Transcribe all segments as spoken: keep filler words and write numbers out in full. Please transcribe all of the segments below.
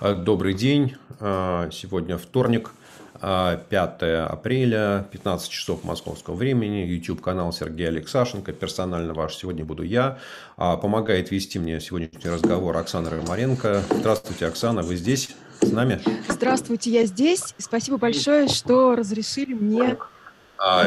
Добрый день. Сегодня вторник, пятое апреля, пятнадцать часов московского времени. YouTube-канал Сергей Алексашенко. Персонально ваш сегодня буду я. Помогает вести мне сегодняшний разговор Оксана Ромаренко. Здравствуйте, Оксана. Вы здесь с нами? Здравствуйте, я здесь. Спасибо большое, что разрешили мне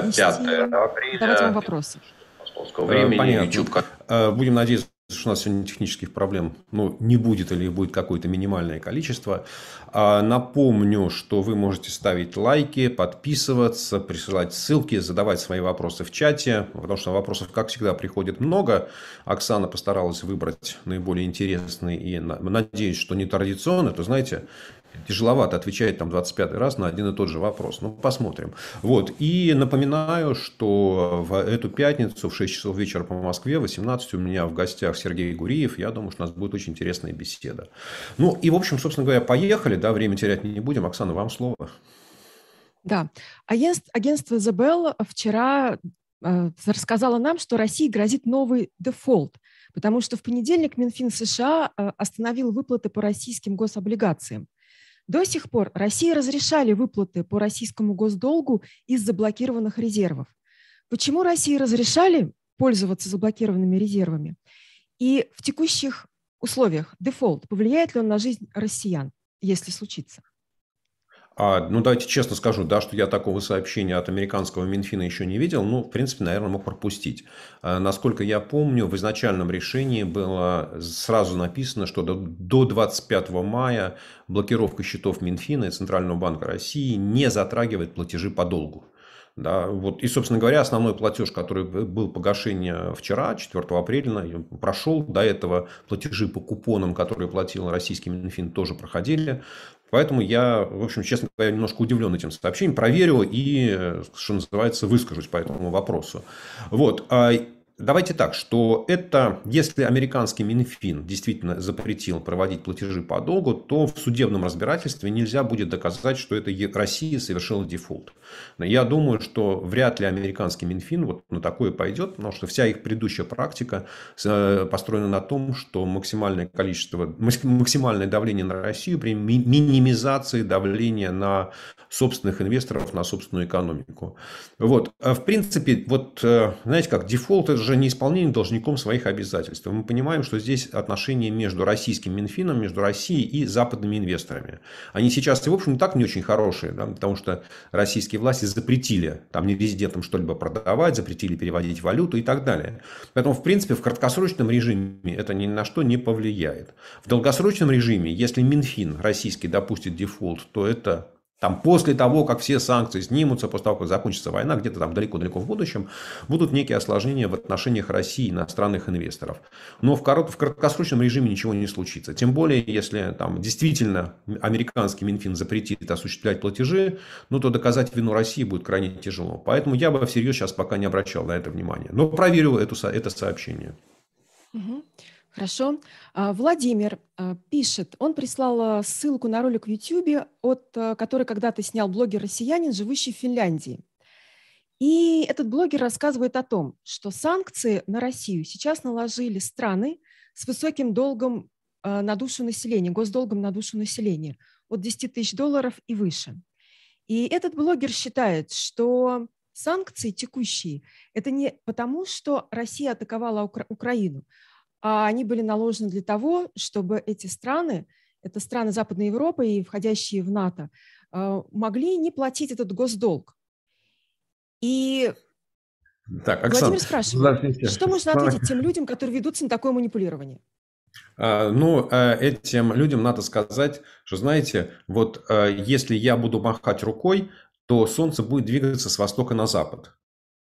вести... пятое апреля. Давайте вам вопросы. Московского времени. Понятно. YouTube-канал. Будем надеяться, что у нас сегодня технических проблем ну, не будет или будет какое-то минимальное количество. Напомню, что вы можете ставить лайки, подписываться, присылать ссылки, задавать свои вопросы в чате, потому что вопросов, как всегда, приходит много. Оксана постаралась выбрать наиболее интересные и, надеюсь, что не традиционные, то, знаете, тяжеловато отвечать там двадцать пятый раз на один и тот же вопрос. Ну, посмотрим. Вот. И напоминаю, что в эту пятницу в шесть часов вечера по Москве, восемнадцать, у меня в гостях Сергей Гуриев. Я думаю, что у нас будет очень интересная беседа. Ну, и, в общем, собственно говоря, поехали. Да, время терять не будем. Оксана, вам слово. Да. Агентство The Bell вчера э, рассказало нам, что России грозит новый дефолт, потому что в понедельник Минфин США остановил выплаты по российским гособлигациям. До сих пор России разрешали выплаты по российскому госдолгу из заблокированных резервов. Почему России разрешали пользоваться заблокированными резервами? И в текущих условиях дефолт, повлияет ли он на жизнь россиян, если случится? А, ну, давайте честно скажу, да, что я такого сообщения от американского Минфина еще не видел. Ну, в принципе, наверное, мог пропустить. А, насколько я помню, в изначальном решении было сразу написано, что до, до двадцать пятого мая блокировка счетов Минфина и Центрального банка России не затрагивает платежи по долгу. Да, вот. И, собственно говоря, основной платеж, который был погашение вчера, четвёртого апреля, прошел. До этого платежи по купонам, которые платил российский Минфин, тоже проходили. Поэтому я, в общем, честно говоря, немножко удивлен этим сообщением. Проверю и, что называется, выскажусь по этому вопросу. Вот. Давайте так, что это, если американский Минфин действительно запретил проводить платежи по долгу, то в судебном разбирательстве нельзя будет доказать, что это Россия совершила дефолт. Я думаю, что вряд ли американский Минфин вот на такое пойдет, потому что вся их предыдущая практика построена на том, что максимальное количество, максимальное давление на Россию при минимизации давления на собственных инвесторов, на собственную экономику. Вот. В принципе, вот, знаете как, дефолт – это же неисполнение должником своих обязательств. Мы понимаем, что здесь отношения между российским Минфином, между Россией и западными инвесторами. Они сейчас, в общем, и так не очень хорошие, да, потому что российские власти запретили там нерезидентам что-либо продавать, запретили переводить валюту и так далее. Поэтому, в принципе, в краткосрочном режиме это ни на что не повлияет. В долгосрочном режиме, если Минфин российский допустит дефолт, то это... Там после того, как все санкции снимутся, после того, как закончится война, где-то там далеко-далеко в будущем, будут некие осложнения в отношениях России и иностранных инвесторов. Но в, корот... в краткосрочном режиме ничего не случится. Тем более, если там действительно американский Минфин запретит осуществлять платежи, ну, то доказать вину России будет крайне тяжело. Поэтому я бы всерьез сейчас пока не обращал на это внимания. Но проверю эту... это сообщение. Угу. Хорошо. Владимир пишет, он прислал ссылку на ролик в YouTube, от, который когда-то снял блогер-россиянин, живущий в Финляндии. И этот блогер рассказывает о том, что санкции на Россию сейчас наложили страны с высоким долгом на душу населения, госдолгом на душу населения, от десяти тысяч долларов и выше. И этот блогер считает, что санкции текущие – это не потому, что Россия атаковала Укра- Украину, а они были наложены для того, чтобы эти страны, это страны Западной Европы и входящие в НАТО, могли не платить этот госдолг. И так, Оксана, Владимир спрашивает, что можно ответить тем людям, которые ведутся на такое манипулирование? Ну, этим людям надо сказать, что, знаете, вот если я буду махать рукой, то солнце будет двигаться с востока на запад.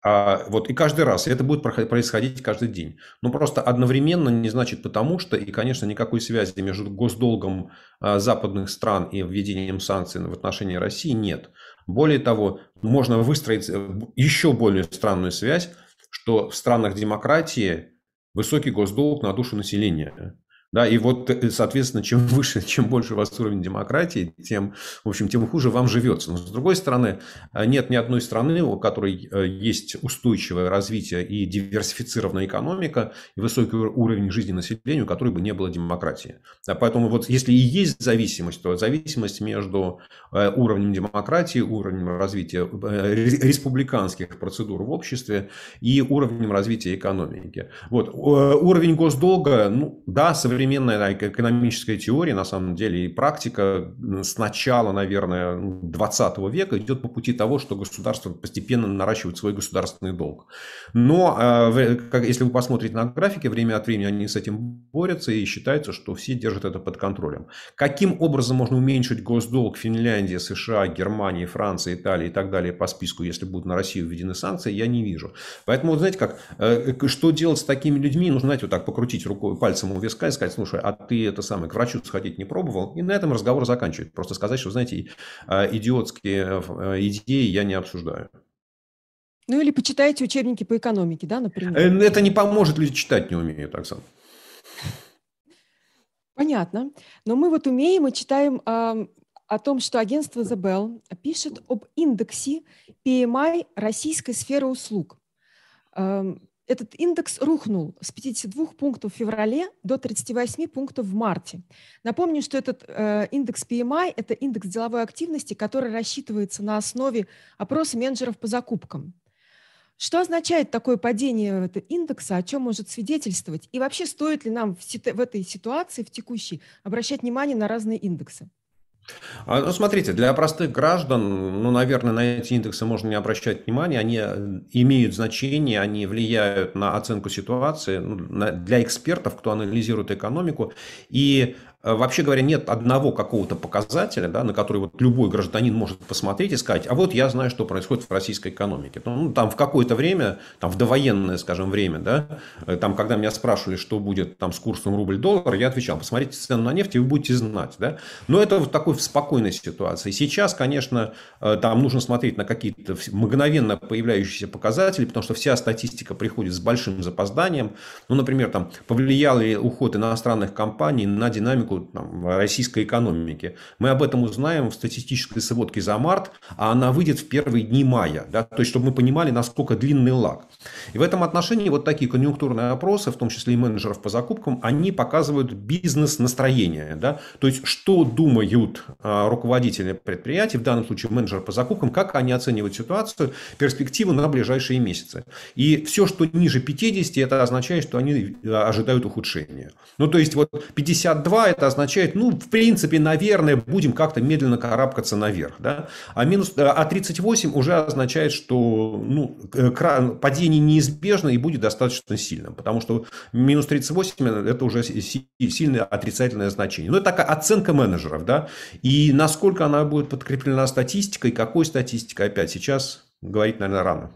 А вот и каждый раз, и это будет происходить каждый день. Но просто одновременно не значит потому, что, и, конечно, никакой связи между госдолгом западных стран и введением санкций в отношении России нет. Более того, можно выстроить еще более странную связь, что в странах демократии высокий госдолг на душу населения. Да, и вот, соответственно, чем выше, чем больше у вас уровень демократии, тем, в общем, тем хуже вам живется. Но, с другой стороны, нет ни одной страны, у которой есть устойчивое развитие и диверсифицированная экономика, и высокий уровень жизни населения, у которой бы не было демократии. Да, поэтому вот если и есть зависимость, то зависимость между уровнем демократии, уровнем развития республиканских процедур в обществе и уровнем развития экономики. Вот. Уровень госдолга, ну, да, современный. Современная экономическая теория, на самом деле, и практика с начала, наверное, двадцатого века идет по пути того, что государство постепенно наращивает свой государственный долг. Но если вы посмотрите на графики, время от времени они с этим борются и считается, что все держат это под контролем. Каким образом можно уменьшить госдолг Финляндии, США, Германии, Франции, Италии и так далее по списку, если будут на Россию введены санкции, я не вижу. Поэтому, знаете, как, что делать с такими людьми, нужно, знаете, вот так покрутить рукой, пальцем у виска и сказать: слушай, а ты это самое, к врачу сходить не пробовал? И на этом разговор заканчивает. Просто сказать, что, знаете, идиотские идеи я не обсуждаю. Ну или почитайте учебники по экономике, да, например? Это не поможет, люди читать не умеют, Оксана. Понятно. Но мы вот умеем и читаем э, о том, что агентство The Bell пишет об индексе пи эм ай российской сферы услуг. Э, Этот индекс рухнул с пятидесяти двух пунктов в феврале до тридцати восьми пунктов в марте. Напомню, что этот э, индекс пи эм ай – это индекс деловой активности, который рассчитывается на основе опроса менеджеров по закупкам. Что означает такое падение этого индекса, о чем может свидетельствовать? И вообще стоит ли нам в, в этой ситуации, в текущей, обращать внимание на разные индексы? Ну, смотрите, для простых граждан, ну, наверное, на эти индексы можно не обращать внимания, они имеют значение, они влияют на оценку ситуации, для экспертов, кто анализирует экономику, и вообще говоря, нет одного какого-то показателя, да, на который вот любой гражданин может посмотреть и сказать: а вот я знаю, что происходит в российской экономике. Ну, там в какое-то время, там в довоенное, скажем, время, да, там, когда меня спрашивали, что будет там с курсом рубль-доллар, я отвечал: посмотрите цену на нефть, и вы будете знать. Да? Но это вот такой в спокойной ситуации. Сейчас, конечно, там нужно смотреть на какие-то мгновенно появляющиеся показатели, потому что вся статистика приходит с большим запозданием. Ну, например, там повлиял ли уход иностранных компаний на динамику Там, российской экономики. Мы об этом узнаем в статистической сводке за март, а она выйдет в первые дни мая. Да? То есть, чтобы мы понимали, насколько длинный лаг. И в этом отношении вот такие конъюнктурные опросы, в том числе и менеджеров по закупкам, они показывают бизнес-настроение. Да? То есть, что думают руководители предприятий, в данном случае менеджеры по закупкам, как они оценивают ситуацию, перспективу на ближайшие месяцы. И все, что ниже пятидесяти, это означает, что они ожидают ухудшения. Ну, то есть, вот пятьдесят два это означает, ну, в принципе, наверное, будем как-то медленно карабкаться наверх. Да? А, минус, а тридцать восемь уже означает, что ну, падение неизбежно и будет достаточно сильным. Потому что минус тридцать восемь это уже сильное отрицательное значение. Но это такая оценка менеджеров. Да? И насколько она будет подкреплена статистикой, какой статистикой, опять сейчас говорить, наверное, рано.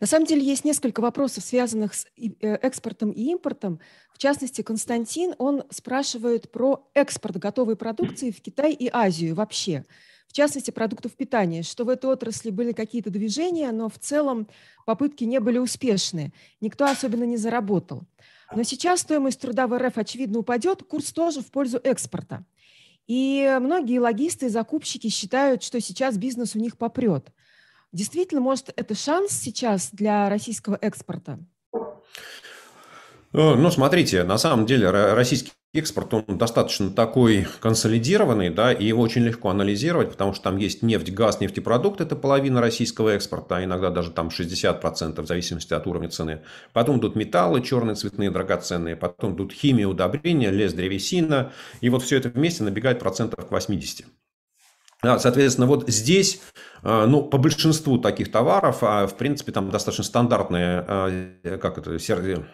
На самом деле есть несколько вопросов, связанных с экспортом и импортом. В частности, Константин, он спрашивает про экспорт готовой продукции в Китай и Азию вообще. В частности, продуктов питания, что в этой отрасли были какие-то движения, но в целом попытки не были успешны. Никто особенно не заработал. Но сейчас стоимость труда в эр эф, очевидно, упадет, курс тоже в пользу экспорта. И многие логисты и закупщики считают, что сейчас бизнес у них попрет. Действительно, может, это шанс сейчас для российского экспорта? Ну, смотрите, на самом деле российский экспорт, он достаточно такой консолидированный, да, и его очень легко анализировать, потому что там есть нефть, газ, нефтепродукты, это половина российского экспорта, а иногда даже там шестьдесят процентов в зависимости от уровня цены. Потом идут металлы, черные, цветные, драгоценные, потом идут химия, удобрения, лес, древесина, и вот все это вместе набегает процентов к восьмидесяти. Да, соответственно, вот здесь, ну, по большинству таких товаров, в принципе, там достаточно стандартные, как это, сервисы,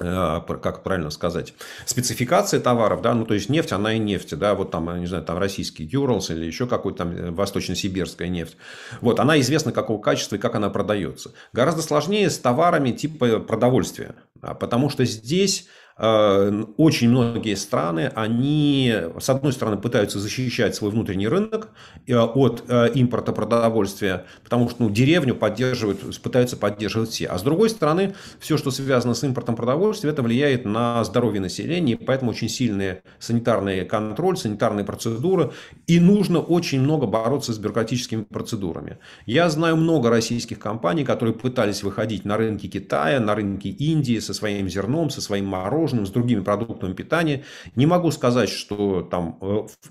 как правильно сказать, спецификации товаров, да, ну, то есть нефть, она и нефть, да, вот там, не знаю, там российский Юралс или еще какой-то там восточно-сибирская нефть, вот, она известна какого качества и как она продается. Гораздо сложнее с товарами типа продовольствия, потому что здесь очень многие страны, они, с одной стороны, пытаются защищать свой внутренний рынок от импорта продовольствия, потому что ну, деревню поддерживают, пытаются поддерживать все. А с другой стороны, все, что связано с импортом продовольствия, это влияет на здоровье населения, и поэтому очень сильный санитарный контроль, санитарные процедуры, и нужно очень много бороться с бюрократическими процедурами. Я знаю много российских компаний, которые пытались выходить на рынки Китая, на рынки Индии со своим зерном, со своим мороженым, с другими продуктами питания. Не могу сказать, что там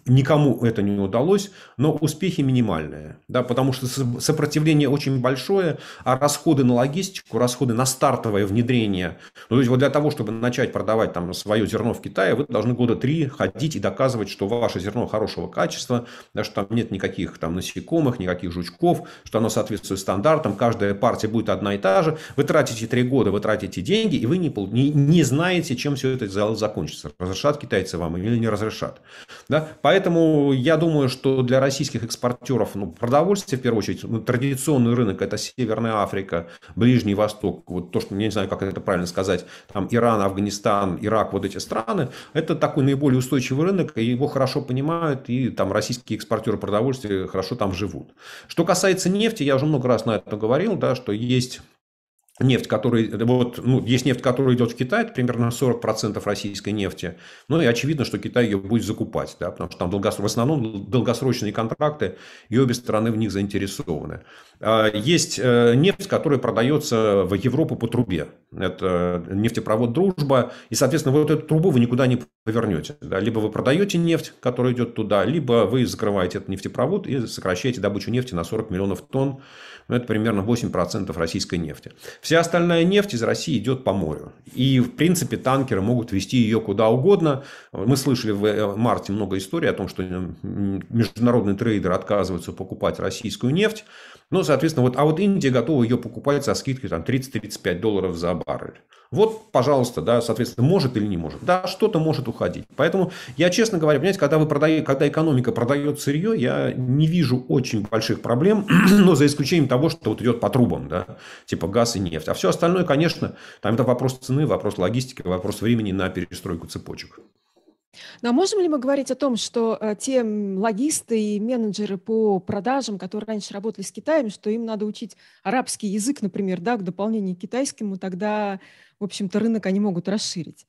никому это не удалось, но успехи минимальные, да, потому что сопротивление очень большое, а расходы на логистику, расходы на стартовое внедрение, ну, то есть вот для того, чтобы начать продавать там свое зерно в Китае, вы должны года три ходить и доказывать, что ваше зерно хорошего качества, да, что там нет никаких там насекомых, никаких жучков, что оно соответствует стандартам, каждая партия будет одна и та же, вы тратите три года, вы тратите деньги, и вы не, не, не знаете, чем все это закончится. Разрешат китайцы вам или не разрешат. Да? Поэтому я думаю, что для российских экспортеров ну, продовольствие, в первую очередь, ну, традиционный рынок – это Северная Африка, Ближний Восток, вот то, что, я не знаю, как это правильно сказать, там Иран, Афганистан, Ирак, вот эти страны, это такой наиболее устойчивый рынок, и его хорошо понимают, и там российские экспортеры продовольствия хорошо там живут. Что касается нефти, я уже много раз на это говорил, да, что есть... Нефть, которая, вот, ну, есть нефть, которая идет в Китай, это примерно сорок процентов российской нефти. Ну и очевидно, что Китай ее будет закупать, да, потому что там долгоср... в основном долгосрочные контракты, и обе стороны в них заинтересованы. Есть нефть, которая продается в Европу по трубе. Это нефтепровод «Дружба». И, соответственно, вы вот эту трубу вы никуда не повернете. Да? Либо вы продаете нефть, которая идет туда, либо вы закрываете этот нефтепровод и сокращаете добычу нефти на сорок миллионов тонн. Это примерно восемь процентов российской нефти. Вся остальная нефть из России идет по морю. И, в принципе, танкеры могут везти ее куда угодно. Мы слышали в марте много историй о том, что международные трейдеры отказываются покупать российскую нефть. Ну, соответственно, вот, а вот Индия готова ее покупать со скидкой там, тридцать-тридцать пять долларов за баррель. Вот, пожалуйста, да, соответственно, может или не может. Да, что-то может уходить. Поэтому я, честно говоря, понимаете, когда, вы продаете, когда экономика продает сырье, я не вижу очень больших проблем, но за исключением того, что вот идет по трубам, да, типа газ и нефть. А все остальное, конечно, там это вопрос цены, вопрос логистики, вопрос времени на перестройку цепочек. Но можем ли мы говорить о том, что те логисты и менеджеры по продажам, которые раньше работали с Китаем, что им надо учить арабский язык, например, да, к дополнению к китайскому, тогда, в общем-то, рынок они могут расширить?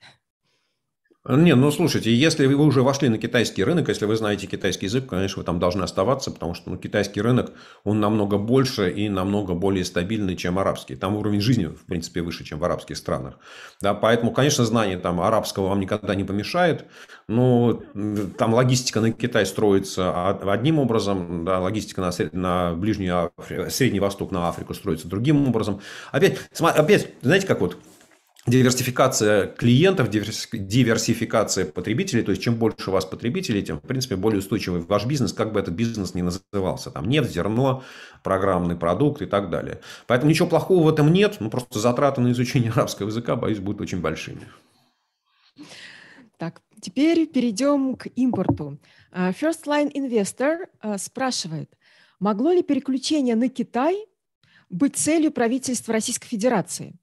Не, ну слушайте, если вы уже вошли на китайский рынок, если вы знаете китайский язык, конечно, вы там должны оставаться, потому что ну, китайский рынок, он намного больше и намного более стабильный, чем арабский. Там уровень жизни, в принципе, выше, чем в арабских странах. Да, поэтому, конечно, знание там арабского вам никогда не помешает, но там логистика на Китай строится одним образом, да, логистика на, на Ближний Афри... Средний Восток, на Африку строится другим образом. Опять, опять знаете, как вот... Диверсификация клиентов, диверсификация потребителей, то есть чем больше у вас потребителей, тем, в принципе, более устойчивый ваш бизнес, как бы этот бизнес ни назывался, там нефть, зерно, программный продукт и так далее. Поэтому ничего плохого в этом нет, ну просто затраты на изучение арабского языка, боюсь, будут очень большими. Так, теперь перейдем к импорту. First Line Investor спрашивает, могло ли переключение на Китай быть целью правительства Российской Федерации?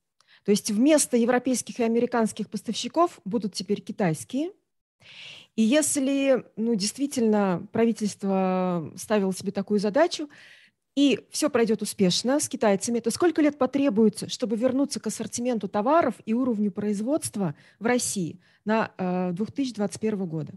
То есть вместо европейских и американских поставщиков будут теперь китайские. И если ну, действительно правительство ставило себе такую задачу, и все пройдет успешно с китайцами, то сколько лет потребуется, чтобы вернуться к ассортименту товаров и уровню производства в России на две тысячи двадцать первого года?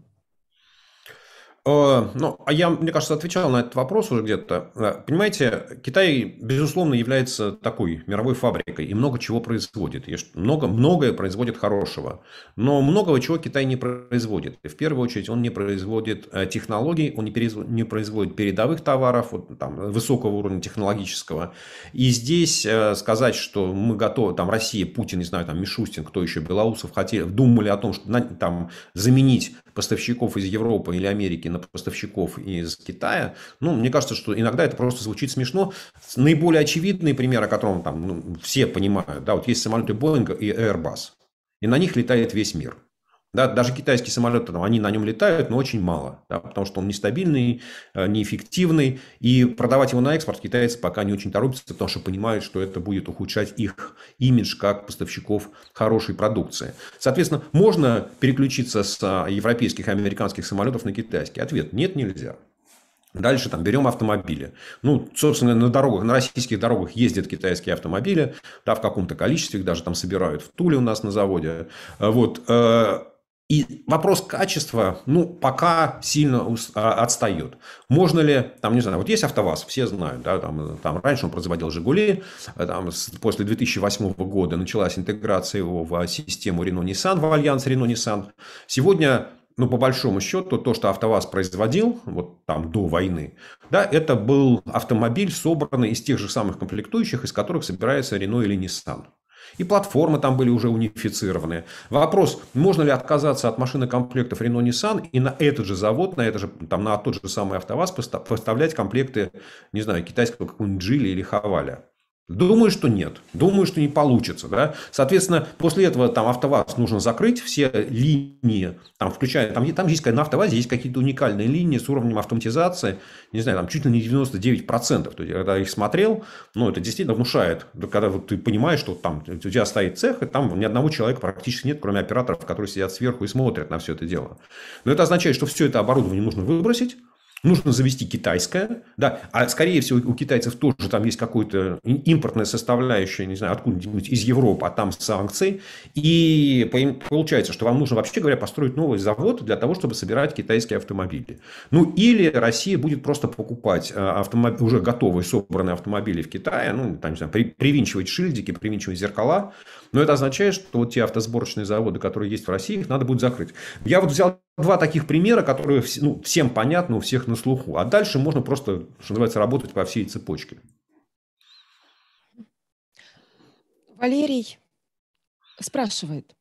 Ну, а я, мне кажется, отвечал на этот вопрос уже где-то. Понимаете, Китай, безусловно, является такой мировой фабрикой и много чего производит. И много, многое производит хорошего. Но многого чего Китай не производит. И в первую очередь он не производит технологий, он не, перезв... не производит передовых товаров, вот, там, высокого уровня технологического. И здесь э, сказать, что мы готовы, там, Россия, Путин, не знаю, там, Мишустин, кто еще, Белоусов, хотели, думали о том, что там, заменить поставщиков из Европы или Америки на поставщиков из Китая, ну, мне кажется, что иногда это просто звучит смешно. Наиболее очевидный пример, о котором там ну, все понимают, да, вот есть самолеты Боинга и Airbus, и на них летает весь мир. Да, даже китайские самолеты, они на нем летают, но очень мало, да, потому что он нестабильный, неэффективный, и продавать его на экспорт китайцы пока не очень торопятся, потому что понимают, что это будет ухудшать их имидж как поставщиков хорошей продукции. Соответственно, можно переключиться с европейских и американских самолетов на китайские? Ответ – нет, нельзя. Дальше там берем автомобили. Ну, собственно, на дорогах, на российских дорогах ездят китайские автомобили, да, в каком-то количестве, их даже там собирают в Туле у нас на заводе. Вот. И вопрос качества, ну, пока сильно отстает. Можно ли, там, не знаю, вот есть АвтоВАЗ, все знают, да, там, там раньше он производил «Жигули», там, после две тысячи восьмого года началась интеграция его в систему Рено-Ниссан, в альянс Рено-Ниссан. Сегодня... Ну, по большому счету, то, что АвтоВАЗ производил, вот там, до войны, да, это был автомобиль, собранный из тех же самых комплектующих, из которых собирается Рено или Ниссан. И платформы там были уже унифицированы. Вопрос, можно ли отказаться от машинокомплектов Рено-Ниссан и на этот же завод, на, это же, там, на тот же самый АвтоВАЗ поставлять комплекты, не знаю, китайского какого-нибудь Geely или Хаваля? Думаю, что нет. Думаю, что не получится. Да? Соответственно, после этого там АвтоВАЗ нужно закрыть все линии, там, включая... Там, там есть, на АвтоВАЗе есть какие-то уникальные линии с уровнем автоматизации, не знаю, там чуть ли не девяносто девять процентов. То есть, когда я их смотрел, ну, это действительно внушает. Когда вот ты понимаешь, что там у тебя стоит цех, и там ни одного человека практически нет, кроме операторов, которые сидят сверху и смотрят на все это дело. Но это означает, что все это оборудование нужно выбросить. Нужно завести китайское, да, а скорее всего у китайцев тоже там есть какое-то импортное составляющее, не знаю, откуда-нибудь из Европы, а там санкции. И получается, что вам нужно, вообще говоря, построить новый завод для того, чтобы собирать китайские автомобили. Ну, или Россия будет просто покупать автомоб... уже готовые собранные автомобили в Китае, ну, там, не знаю, при... привинчивать шильдики, привинчивать зеркала. Но это означает, что вот те автосборочные заводы, которые есть в России, их надо будет закрыть. Я вот взял два таких примера, которые, ну, всем понятны, у всех на слуху. А дальше можно просто, что называется, работать по всей цепочке. Валерий спрашивает,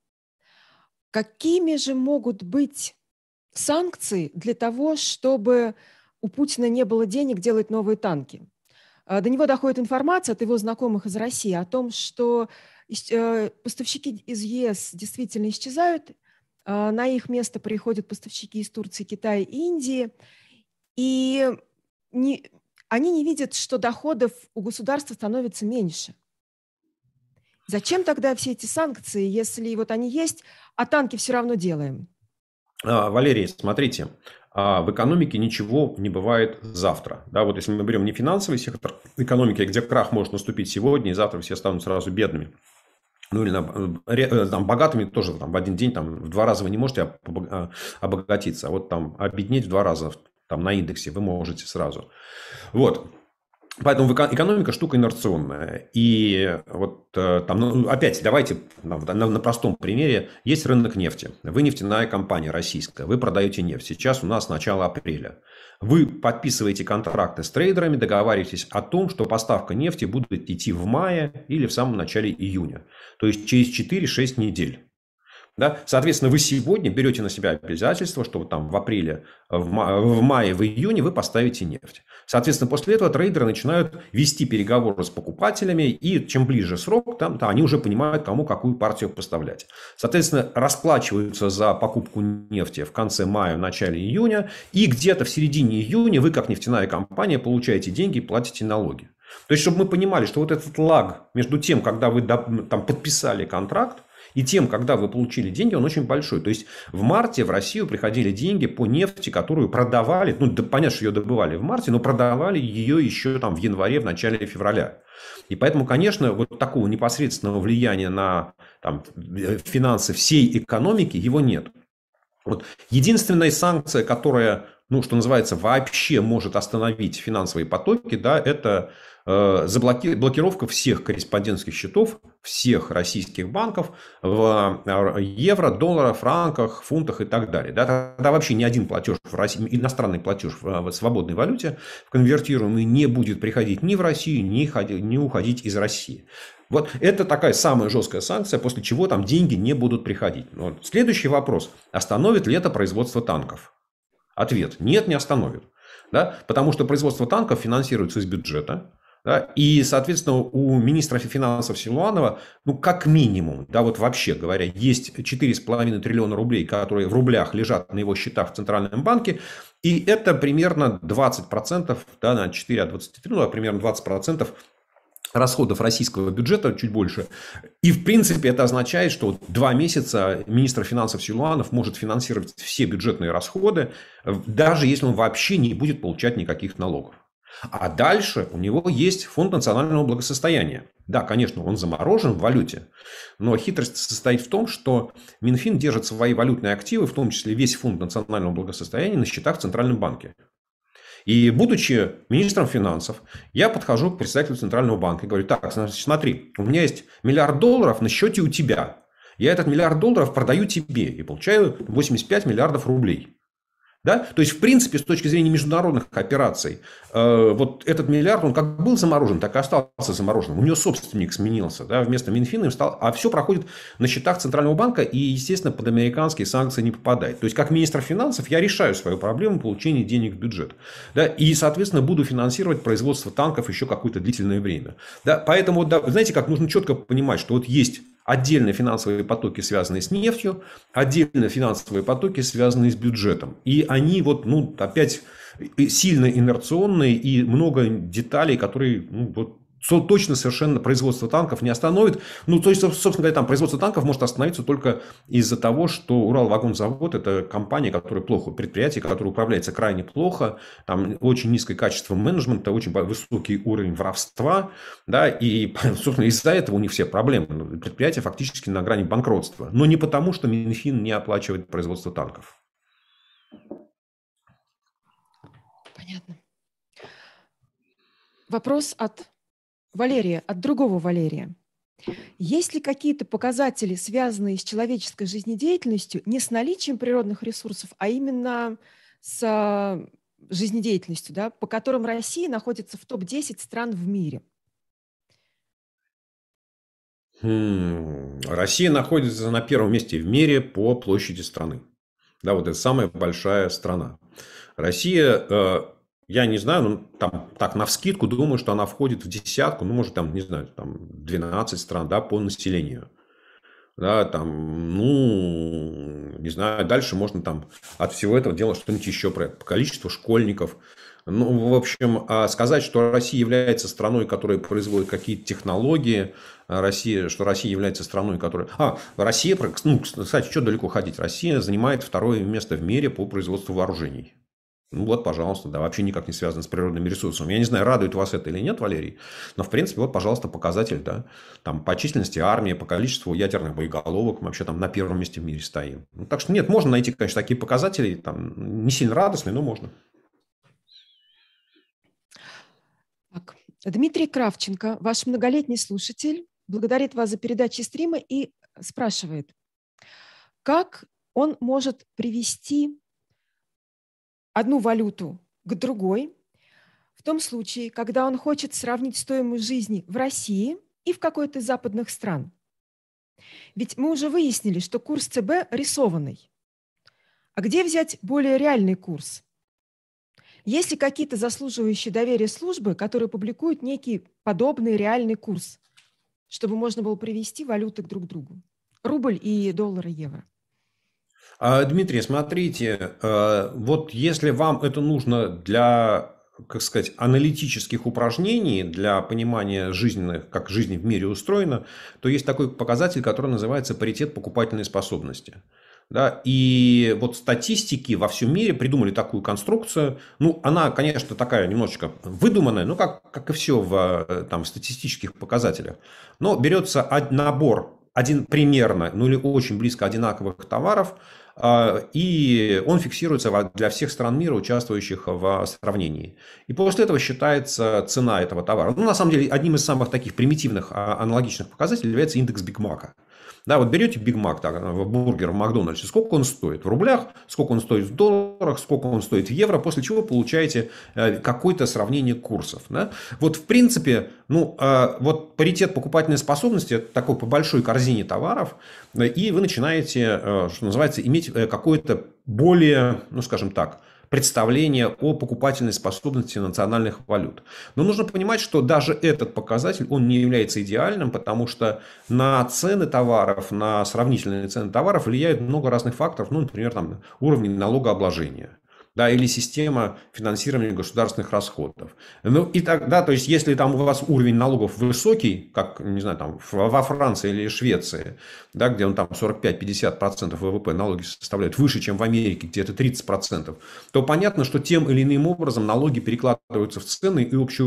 какими же могут быть санкции для того, чтобы у Путина не было денег делать новые танки? До него доходит информация от его знакомых из России о том, что поставщики из ЕС действительно исчезают. На их место приходят поставщики из Турции, Китая и Индии. И не, они не видят, что доходов у государства становится меньше. Зачем тогда все эти санкции, если вот они есть, а танки все равно делаем? Валерий, смотрите, в экономике ничего не бывает завтра. Да, вот если мы берем не финансовый сектор экономики, где крах может наступить сегодня, и завтра все станут сразу бедными. Ну, или там, богатыми тоже там, в один день там, в два раза вы не можете обогатиться, а вот там обеднеть в два раза там, на индексе вы можете сразу. Вот. Поэтому экономика штука инерционная. И вот там, ну, опять давайте на простом примере. Есть рынок нефти. Вы нефтяная компания российская. Вы продаете нефть. Сейчас у нас начало апреля. Вы подписываете контракты с трейдерами, договариваетесь о том, что поставка нефти будет идти в мае или в самом начале июня. То есть через четыре-шесть недель. Да? Соответственно, вы сегодня берете на себя обязательство, что там в апреле, в мае, в июне вы поставите нефть. Соответственно, после этого трейдеры начинают вести переговоры с покупателями, и чем ближе срок, там, там они уже понимают, кому какую партию поставлять. Соответственно, расплачиваются за покупку нефти в конце мая, в начале июня, и где-то в середине июня вы, как нефтяная компания, получаете деньги и платите налоги. То есть, чтобы мы понимали, что вот этот лаг между тем, когда вы там подписали контракт, и тем, когда вы получили деньги, он очень большой. То есть, в марте в Россию приходили деньги по нефти, которую продавали. Ну, да, понятно, что ее добывали в марте, но продавали ее еще там в январе, в начале февраля. И поэтому, конечно, вот такого непосредственного влияния на там, финансы всей экономики его нет. Вот. Единственная санкция, которая, ну, что называется, вообще может остановить финансовые потоки, да, это... заблокировка всех корреспондентских счетов всех российских банков в евро, долларах, франках, фунтах и так далее. Да, тогда вообще ни один платеж в России, иностранный платеж в свободной валюте, в конвертируемый, не будет приходить ни в Россию, ни уходить из России. Вот это такая самая жесткая санкция, после чего там деньги не будут приходить. Вот. Следующий вопрос. Остановит ли это производство танков? Ответ. Нет, не остановит. Да? Потому что производство танков финансируется из бюджета. Да, и, соответственно, у министра финансов Силуанова, ну, как минимум, да, вот вообще говоря, есть четыре с половиной триллиона рублей, которые в рублях лежат на его счетах в Центральном банке, и это примерно двадцать процентов, да, на четыре от двадцати трёх, ну, а примерно двадцать процентов расходов российского бюджета, чуть больше. И, в принципе, это означает, что два месяца министр финансов Силуанов может финансировать все бюджетные расходы, даже если он вообще не будет получать никаких налогов. А дальше у него есть фонд национального благосостояния. Да, конечно, он заморожен в валюте, но хитрость состоит в том, что Минфин держит свои валютные активы, в том числе весь фонд национального благосостояния, на счетах в Центральном банке. И, будучи министром финансов, я подхожу к председателю Центрального банка и говорю: так, смотри, у меня есть миллиард долларов на счете у тебя. Я этот миллиард долларов продаю тебе и получаю восемьдесят пять миллиардов рублей. Да? То есть, в принципе, с точки зрения международных операций, э, вот этот миллиард, он как был заморожен, так и остался замороженным. У него собственник сменился, да, вместо Минфина им стал... А все проходит на счетах Центрального банка и, естественно, под американские санкции не попадает. То есть, как министр финансов, я решаю свою проблему получения денег в бюджет. Да? И, соответственно, буду финансировать производство танков еще какое-то длительное время. Да? Поэтому, да, знаете, как нужно четко понимать, что вот есть... отдельно финансовые потоки, связанные с нефтью, отдельно финансовые потоки, связанные с бюджетом. И они вот, ну, опять сильно инерционные, и много деталей, которые, ну, вот, точно совершенно производство танков не остановит. Ну, то есть, собственно говоря, там производство танков может остановиться только из-за того, что Уралвагонзавод – это компания, которая плохо, предприятие, которое управляется крайне плохо, там очень низкое качество менеджмента, очень высокий уровень воровства, да, и, собственно, из-за этого у них все проблемы. Предприятие фактически на грани банкротства, но не потому, что Минфин не оплачивает производство танков. Понятно. Вопрос от Валерия, от другого Валерия. Есть ли какие-то показатели, связанные с человеческой жизнедеятельностью, не с наличием природных ресурсов, а именно с жизнедеятельностью, да, по которым Россия находится в топ десяти стран в мире? Россия находится на первом месте в мире по площади страны. Да, вот это самая большая страна. Россия... Я не знаю, ну, там, так, навскидку, думаю, что она входит в десятку, ну, может, там, не знаю, там, двенадцать стран, да, по населению. Да, там, ну, не знаю, дальше можно там от всего этого делать что-нибудь еще про количество школьников. Ну, в общем, сказать, что Россия является страной, которая производит какие-то технологии, Россия, что Россия является страной, которая... А, Россия, ну, кстати, что далеко ходить, Россия занимает второе место в мире по производству вооружений. Ну вот, пожалуйста, да, вообще никак не связано с природными ресурсами. Я не знаю, радует вас это или нет, Валерий, но, в принципе, вот, пожалуйста, показатель, да, там по численности армии, по количеству ядерных боеголовок мы вообще там на первом месте в мире стоим. Ну, так что нет, можно найти, конечно, такие показатели, там, не сильно радостные, но можно. Так. Дмитрий Кравченко, ваш многолетний слушатель, благодарит вас за передачи стрима и спрашивает, как он может привести... одну валюту к другой, в том случае, когда он хочет сравнить стоимость жизни в России и в какой-то из западных стран. Ведь мы уже выяснили, что курс ЦБ рисованный. А где взять более реальный курс? Есть ли какие-то заслуживающие доверия службы, которые публикуют некий подобный реальный курс, чтобы можно было привести валюты друг к другу? Рубль и доллар и евро. Дмитрий, смотрите, вот если вам это нужно для, как сказать, аналитических упражнений, для понимания жизненных, как жизнь в мире устроена, то есть такой показатель, который называется паритет покупательной способности. Да, и вот статистики во всем мире придумали такую конструкцию. Ну, она, конечно, такая немножечко выдуманная, ну, как, как и все в, там, в статистических показателях. Но берется набор, один примерно, ну или очень близко одинаковых товаров, и он фиксируется для всех стран мира, участвующих в сравнении. И после этого считается цена этого товара. Ну, на самом деле, одним из самых таких примитивных аналогичных показателей является индекс Биг Мака. Да, вот берете Биг Мак, бургер в Макдональдсе, сколько он стоит в рублях, сколько он стоит в долларах, сколько он стоит в евро, после чего получаете какое-то сравнение курсов. Да? Вот, в принципе, ну, вот паритет покупательной способности, это такой по большой корзине товаров, и вы начинаете, что называется, иметь какое-то более, ну скажем так, представление о покупательной способности национальных валют. Но нужно понимать, что даже этот показатель, он не является идеальным, потому что на цены товаров, на сравнительные цены товаров влияют много разных факторов, ну, например, там, уровни налогообложения. Да, или система финансирования государственных расходов. Ну, и тогда, то есть, если там у вас уровень налогов высокий, как, не знаю, там во Франции или Швеции, да, где он там сорок пять - пятьдесят процентов ВВП налоги составляют, выше, чем в Америке, где это тридцать процентов, то понятно, что тем или иным образом налоги перекладываются в цены, и общий,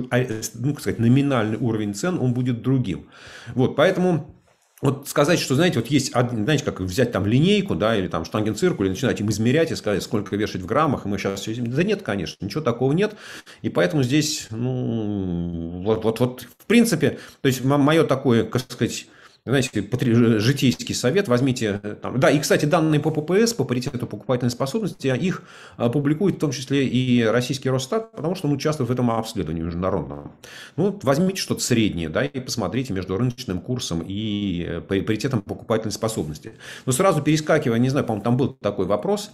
ну, как сказать, номинальный уровень цен, он будет другим. Вот, поэтому... Вот сказать, что, знаете, вот есть, знаете, как взять там линейку, да, или там штангенциркуль, и начинать им измерять и сказать, сколько вешать в граммах, и мы сейчас все... Да нет, конечно, ничего такого нет. И поэтому здесь, ну, вот, вот, вот, в принципе, то есть, мое такое, как сказать... Знаете, житейский совет, возьмите... Там, да, и, кстати, данные по ППС, по паритету покупательной способности, их публикует в том числе и российский Росстат, потому что он участвует в этом обследовании международном. Ну, возьмите что-то среднее, да, и посмотрите между рыночным курсом и паритетом покупательной способности. Но сразу перескакивая, не знаю, по-моему, там был такой вопрос...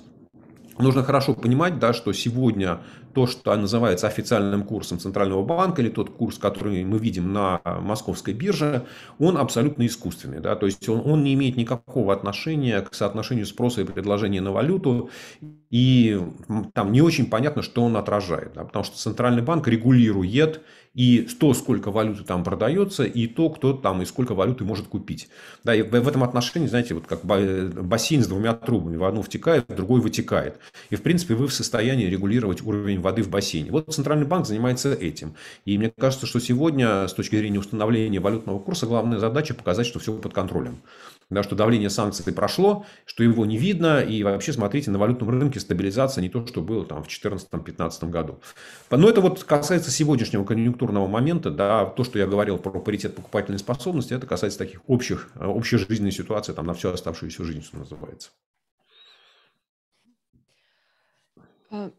Нужно хорошо понимать, да, что сегодня то, что называется официальным курсом Центрального банка, или тот курс, который мы видим на Московской бирже, он абсолютно искусственный. Да, то есть он, он не имеет никакого отношения к соотношению спроса и предложения на валюту. И там не очень понятно, что он отражает. Да, потому что Центральный банк регулирует и то, сколько валюты там продается, и то, кто там и сколько валюты может купить. Да, и в этом отношении, знаете, вот как бассейн с двумя трубами. В одну втекает, в другой вытекает. И, в принципе, вы в состоянии регулировать уровень воды в бассейне. Вот Центральный банк занимается этим. И мне кажется, что сегодня, с точки зрения установления валютного курса, главная задача показать, что все под контролем. Да, что давление санкций прошло, что его не видно. И вообще, смотрите, на валютном рынке стабилизация не то, что было там в две тысячи четырнадцатом - две тысячи пятнадцатом году. Но это вот касается сегодняшнего конъюнктурного момента. Да, то, что я говорил про паритет покупательной способности, это касается таких общих, общей жизненной ситуации там, на всю оставшуюся жизнь, что называется.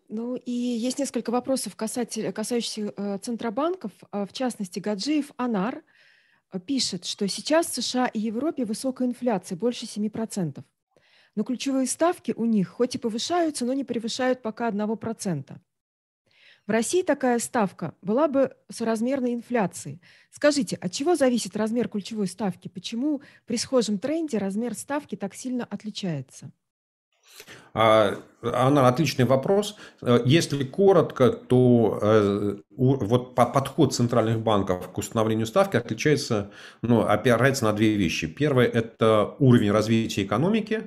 Ну и есть несколько вопросов, касатель, касающихся центробанков. В частности, Гаджиев Анар пишет, что сейчас в США и Европе высокая инфляция, больше семи процентов. Но ключевые ставки у них хоть и повышаются, но не превышают пока одного процента. В России такая ставка была бы соразмерной инфляции. Скажите, от чего зависит размер ключевой ставки? Почему при схожем тренде размер ставки так сильно отличается? Анна, отличный вопрос. Если коротко, то вот подход центральных банков к установлению ставки отличается, ну, опирается на две вещи. Первое – это уровень развития экономики,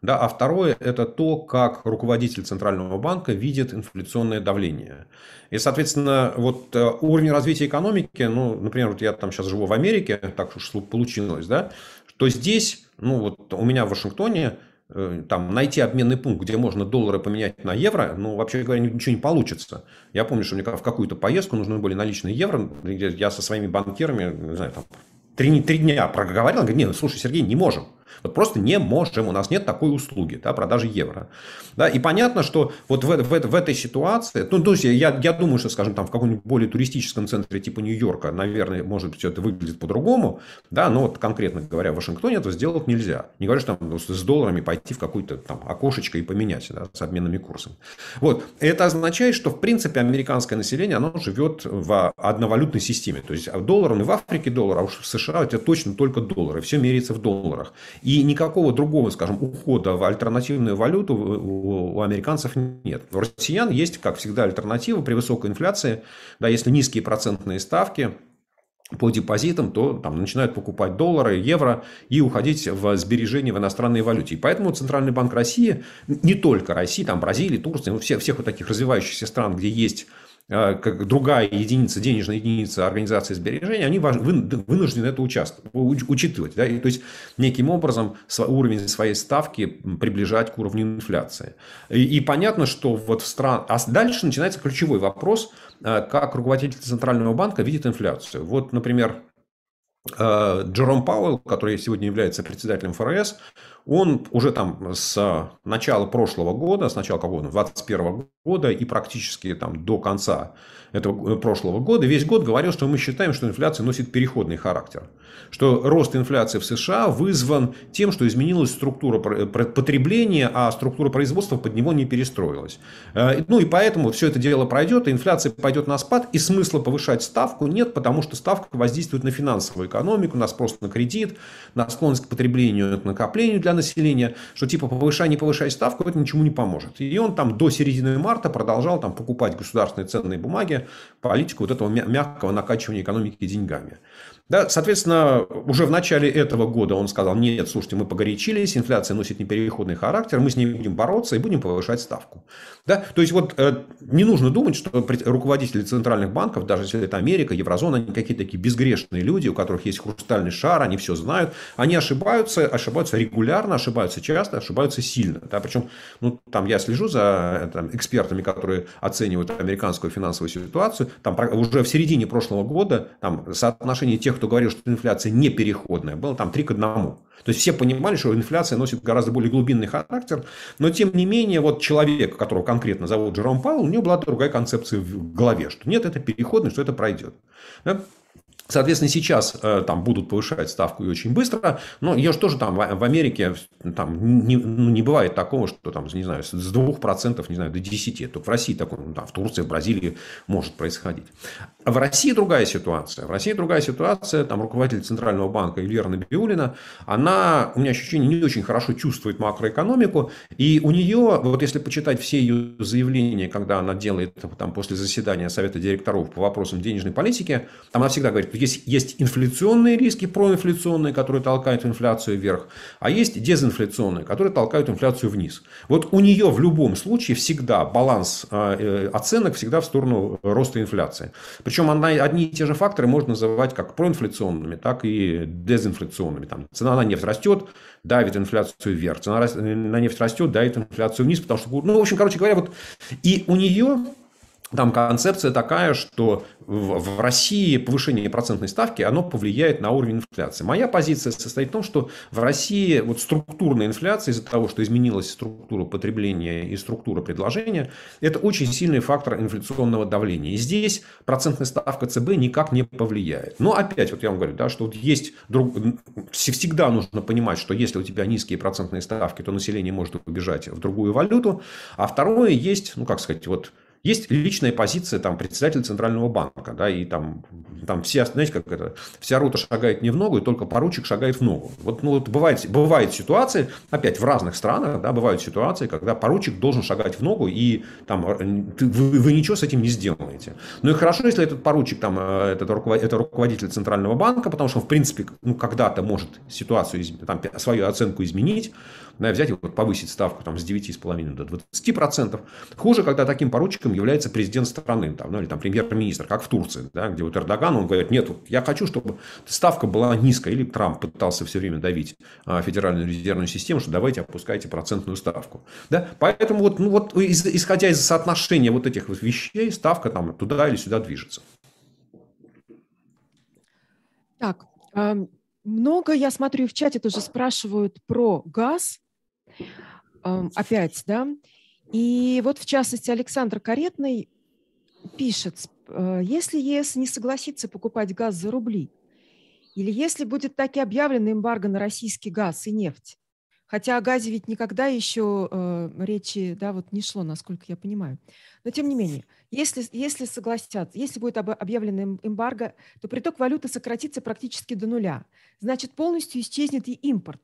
да, а второе – это то, как руководитель Центрального банка видит инфляционное давление. И, соответственно, вот уровень развития экономики, ну, например, вот я там сейчас живу в Америке, так уж получилось, да, что здесь, ну, вот у меня в Вашингтоне, там, найти обменный пункт, где можно доллары поменять на евро, ну, вообще говоря, ничего не получится. Я помню, что мне в какую-то поездку нужны были наличные евро, где я со своими банкирами, не знаю, там, три, три дня проговорил, говорит, нет, слушай, Сергей, не можем. Вот просто не можем, у нас нет такой услуги, да, продажи евро. Да, и понятно, что вот в, в, в этой ситуации, ну, то есть я, я думаю, что, скажем, там в каком-нибудь более туристическом центре типа Нью-Йорка, наверное, может быть, все это выглядит по-другому, да, но вот конкретно говоря, в Вашингтоне это сделать нельзя. Не говорю, что там с долларами пойти в какое-то там окошечко и поменять, да, с обменными курсами. Вот, это означает, что, в принципе, американское население, оно живет в одновалютной системе, то есть доллар, он и в Африке доллар, а уж в США у тебя точно только доллары, все меряется в долларах. И никакого другого, скажем, ухода в альтернативную валюту у американцев нет. У россиян есть, как всегда, альтернатива при высокой инфляции. Да, если низкие процентные ставки по депозитам, то там начинают покупать доллары, евро и уходить в сбережения в иностранной валюте. И поэтому Центральный банк России, не только России, там Бразилии, Турции, ну, всех, всех вот таких развивающихся стран, где есть... как другая единица, денежная единица организации сбережения, они вынуждены это учитывать. Да? И, то есть, неким образом уровень своей ставки приближать к уровню инфляции. И, и понятно, что вот в стран... А дальше начинается ключевой вопрос, как руководитель Центрального банка видит инфляцию. Вот, например, Жером Пауэлл, который сегодня является председателем эф эр эс, он уже там с начала прошлого года, с начала какого двадцать первого года и практически там до конца этого прошлого года, весь год говорил, что мы считаем, что инфляция носит переходный характер. Что рост инфляции в США вызван тем, что изменилась структура потребления, а структура производства под него не перестроилась. Ну и поэтому все это дело пройдет, инфляция пойдет на спад, и смысла повышать ставку нет, потому что ставка воздействует на финансовую экономику, на спрос на кредит, на склонность к потреблению, к накоплению для населения, что типа повышай, не повышай ставку, это ничему не поможет. И он там до середины марта продолжал там покупать государственные ценные бумаги, политику вот этого мягкого накачивания экономики деньгами. Да, соответственно, уже в начале этого года он сказал: нет, слушайте, мы погорячились, инфляция носит непереходный характер, мы с ней будем бороться и будем повышать ставку. Да? То есть вот э, не нужно думать, что руководители центральных банков, даже если это Америка, еврозона, они какие-то такие безгрешные люди, у которых есть хрустальный шар, они все знают, они ошибаются, ошибаются регулярно, ошибаются часто, ошибаются сильно. Да? Причем, ну, там я слежу за там, экспертами, которые оценивают американскую финансовую ситуацию, там уже в середине прошлого года там, соотношение тех, кто говорил, что инфляция не переходная, было там три к одному. То есть все понимали, что инфляция носит гораздо более глубинный характер, но тем не менее вот человек, которого конкретно зовут Жером Пауэлл, у него была другая концепция в голове, что нет, это переходное, что это пройдет. Да? Соответственно, сейчас там будут повышать ставку и очень быстро, но ее же тоже там в Америке там, не, не бывает такого, что там, не знаю, с двух процентов не знаю, до десяти процентов. Только в России такое, ну, там, в Турции, в Бразилии может происходить. А в России другая ситуация. В России другая ситуация. Там руководитель Центрального банка Эльвира Набиуллина, она, у меня ощущение, не очень хорошо чувствует макроэкономику. И у нее, вот если почитать все ее заявления, когда она делает там, после заседания Совета директоров по вопросам денежной политики, там она всегда говорит: Есть, есть инфляционные риски, проинфляционные, которые толкают инфляцию вверх, а есть дезинфляционные, которые толкают инфляцию вниз. Вот у нее в любом случае всегда баланс оценок всегда в сторону роста инфляции. Причем она, одни и те же факторы можно называть как проинфляционными, так и дезинфляционными. Там цена на нефть растет, давит инфляцию вверх. Цена на нефть растет, давит инфляцию вниз. Потому что, ну, в общем, короче говоря, вот и у нее... Там концепция такая, что в России повышение процентной ставки, оно повлияет на уровень инфляции. Моя позиция состоит в том, что в России вот структурная инфляция из-за того, что изменилась структура потребления и структура предложения, это очень сильный фактор инфляционного давления. И здесь процентная ставка ЦБ никак не повлияет. Но опять, вот я вам говорю, да, что вот есть друг... всегда нужно понимать, что если у тебя низкие процентные ставки, то население может убежать в другую валюту. А второе есть, ну как сказать, вот... Есть личная позиция там, председателя Центрального банка, да, и там, там все, знаете, как это, вся рота шагает не в ногу, и только поручик шагает в ногу. Вот, ну, вот бывает, бывают ситуации, опять в разных странах, да, бывают ситуации, когда поручик должен шагать в ногу, и там, вы, вы ничего с этим не сделаете. Ну и хорошо, если этот поручик, там, этот руководитель, это руководитель Центрального банка, потому что он, в принципе, ну, когда-то может ситуацию, там, свою оценку изменить, да, взять и вот, повысить ставку там, с девяти с половиной до двадцати процентов. Хуже, когда таким поручиком является президент страны, там, ну, или там премьер-министр, как в Турции, да, где вот Эрдоган, он говорит: нет, я хочу, чтобы ставка была низкая, или Трамп пытался все время давить а, федеральную резервную систему, что давайте опускайте процентную ставку. Да? Поэтому вот, ну, вот, исходя из соотношения вот этих вот вещей, ставка там туда или сюда движется. Так, много, я смотрю, в чате тоже спрашивают про газ, опять, да. И вот, в частности, Александр Каретный пишет: если ЕС не согласится покупать газ за рубли, или если будет таки объявлено эмбарго на российский газ и нефть, хотя о газе ведь никогда еще э, речи, да, вот не шло, насколько я понимаю, но тем не менее, если, если согласятся, если будет объявлено эмбарго, то приток валюты сократится практически до нуля, значит, полностью исчезнет и импорт.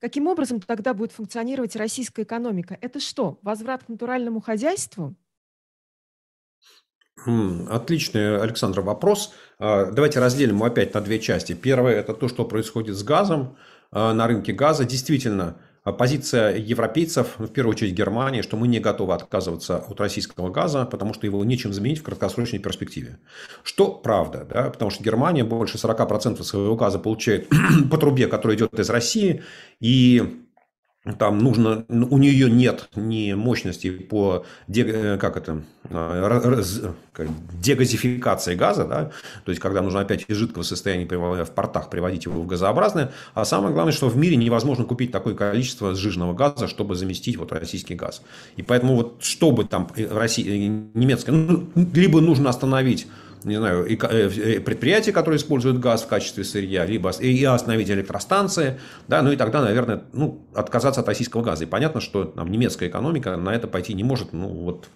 Каким образом тогда будет функционировать российская экономика? Это что, возврат к натуральному хозяйству? Отличный, Александр, вопрос. Давайте разделим его опять на две части. Первое – это то, что происходит с газом на рынке газа. Действительно, позиция европейцев, в первую очередь Германии, что мы не готовы отказываться от российского газа, потому что его нечем заменить в краткосрочной перспективе. Что правда, да? Потому что Германия больше сорока процентов своего газа получает по трубе, которая идет из России, и Там нужно, у нее нет ни мощности по де, как это, раз, как, дегазификации газа, да? То есть когда нужно опять из жидкого состояния в портах приводить его в газообразное. А самое главное, что в мире невозможно купить такое количество сжиженного газа, чтобы заместить вот российский газ. И поэтому вот чтобы там Россия, немецкая, ну, либо нужно остановить, не знаю, предприятия, которые используют газ в качестве сырья, либо и остановить электростанции, да, ну и тогда, наверное, ну, отказаться от российского газа. И понятно, что там немецкая экономика на это пойти не может, ну вот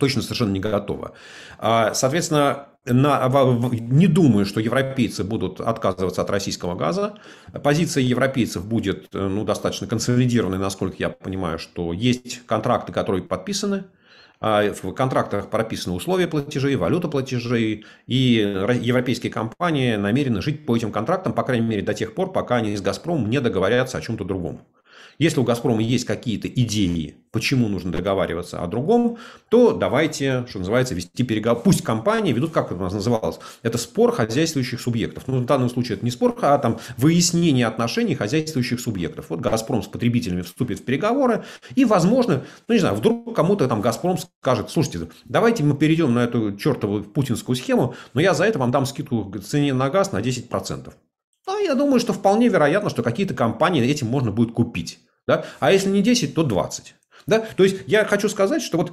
точно совершенно не готова. Соответственно, на, не думаю, что европейцы будут отказываться от российского газа. Позиция европейцев будет, ну, достаточно консолидированной, насколько я понимаю, что есть контракты, которые подписаны. В контрактах прописаны условия платежей, валюта платежей, и европейские компании намерены жить по этим контрактам, по крайней мере, до тех пор, пока они с «Газпромом» не договорятся о чем-то другом. Если у «Газпрома» есть какие-то идеи, почему нужно договариваться о другом, то давайте, что называется, вести переговоры. Пусть компании ведут, как это у нас называлось, это спор хозяйствующих субъектов. Ну, в данном случае это не спор, а там выяснение отношений хозяйствующих субъектов. Вот «Газпром» с потребителями вступит в переговоры, и, возможно, ну не знаю, вдруг кому-то там «Газпром» скажет: слушайте, давайте мы перейдем на эту чертову путинскую схему, но я за это вам дам скидку в цене на газ на десять процентов. Ну, я думаю, что вполне вероятно, что какие-то компании этим можно будет купить. Да? А если не десять, то двадцать. Да? То есть я хочу сказать, что вот